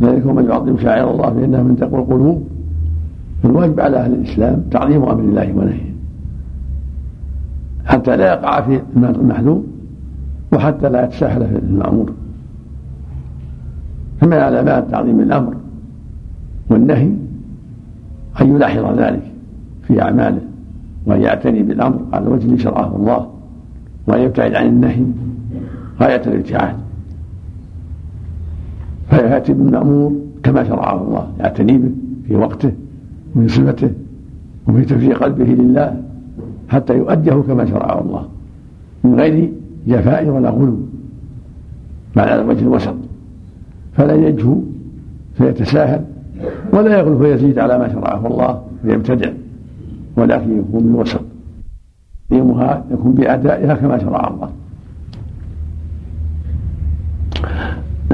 ذلك من يعظم شعائر الله فإنها من تقوى القلوب. فالواجب على أهل الإسلام تعظيم أمر الله ونهيه حتى لا يقع في المحذور وحتى لا يتساهل في المأمور. فمن علامات تعظيم الأمر والنهي أن يلاحظ ذلك في أعماله وأن يعتني بالأمر على وجه الذي شرعه الله وأن يبتعد عن النهي غاية الابتعاد، فيأتي بالمأمور كما شرعه الله، يعتني به في وقته وفي صفته وفي تفريغ قلبه لله حتى يؤديه كما شرعه الله من غير جفاء ولا غلو، بل على وجه الوسط، فلا يجهو فيتساهل ولا يغلو فيزيد على ما شرعه الله فيبتدع، ولكن يكون بالوسط، يومها يكون بأدائها كما شرع الله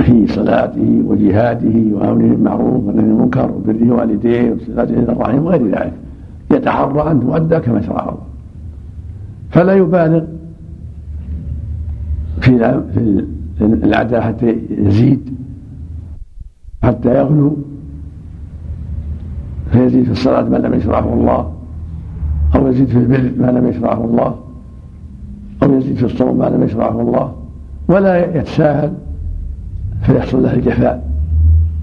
في صلاته وجهاده وأمره بالمعروف ونهيه عن المنكر وبره والديه وصلاته إلى الرحيم وغير ذلك، يتحرى أن تؤدى كما شرع الله، فلا يبالغ في العداء حتى يزيد حتى يغلو فيزيد في الصلاة ما لم يشرعه الله، أو يزيد في البر ما لم يشرعه الله، أو يزيد في الصوم ما لم يشرعه الله، ولا يتساهل فيحصل له الجفاء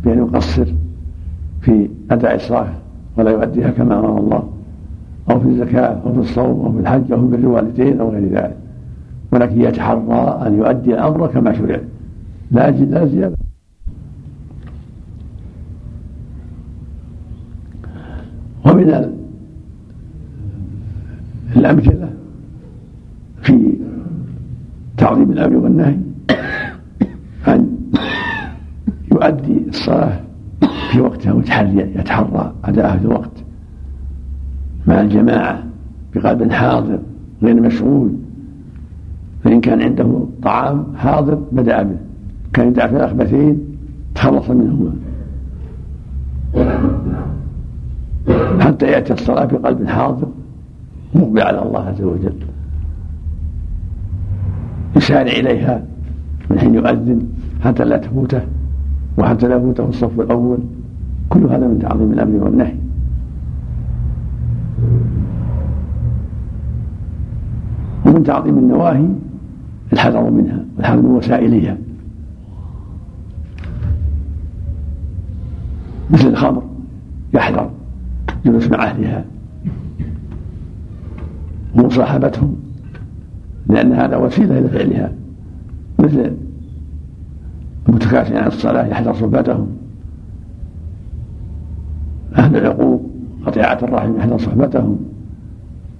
بأن يقصر في أداء الصلاة ولا يؤديها كما أمر الله، أو في الزكاة أو في الصوم أو في الحج أو في بر الوالدين أو غير ذلك، ولكن يتحرى أن يؤدي الأمر كما شرع لا زيادة. ومن الأمثلة في تعظيم الأمر والنهي أن يؤدي الصلاة في وقتها ويتحرى يتحرى أداءها في الوقت مع الجماعة بقلب حاضر غير مشغول، فإن كان عنده طعام حاضر بدأ به، كان يدع في الأخبثين تخلص منهما حتى يأتي الصلاة بقلب حاضر مقبل على الله عز وجل، يسارع إليها من حين يؤذن حتى لا تفوته وحتى لا يفوته الصف الأول. كل هذا من تعظيم الأمر والنهي. ومن تعظيم النواهي الحذر منها والحذر من وسائلها، مثل الخمر يحذر جلوس مع أهلها ومصاحبتهم لأن هذا وسيلة إلى فعلها، مثل المتكاسل عن الصلاة يحذر صحبتهم، أهل العقوق قطيعة الرحم يحذر صحبتهم،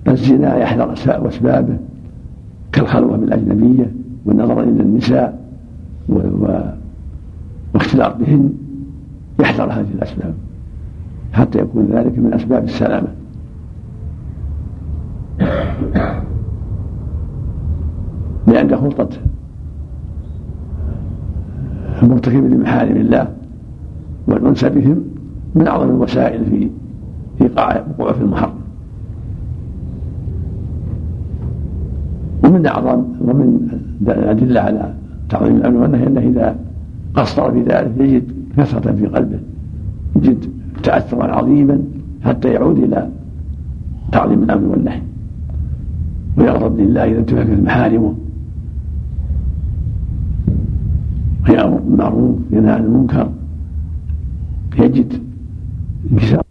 الزنا يحذر أسبابه كالخلوة بالأجنبية والنظر إلى النساء واختلاط بهن، يحذر هذه الأسباب حتى يكون ذلك من أسباب السلامة. لأن خلطة المرتكب لمحارم الله والأنس بهم من أعظم الوسائل في إيقاع وقوع في المحرم. ومن أعظم ومن الأدلة على تعظيم الأمر والنهي أنه إذا قصر في ذلك يجد كثرة في قلبه، يجد تأثرا عظيما حتى يعود إلى تعظيم الأمر والنهي ويغضب لله إذا انتهكت محارمه، ويأمر بالمعروف وينهى عن المنكر، يجد انكسار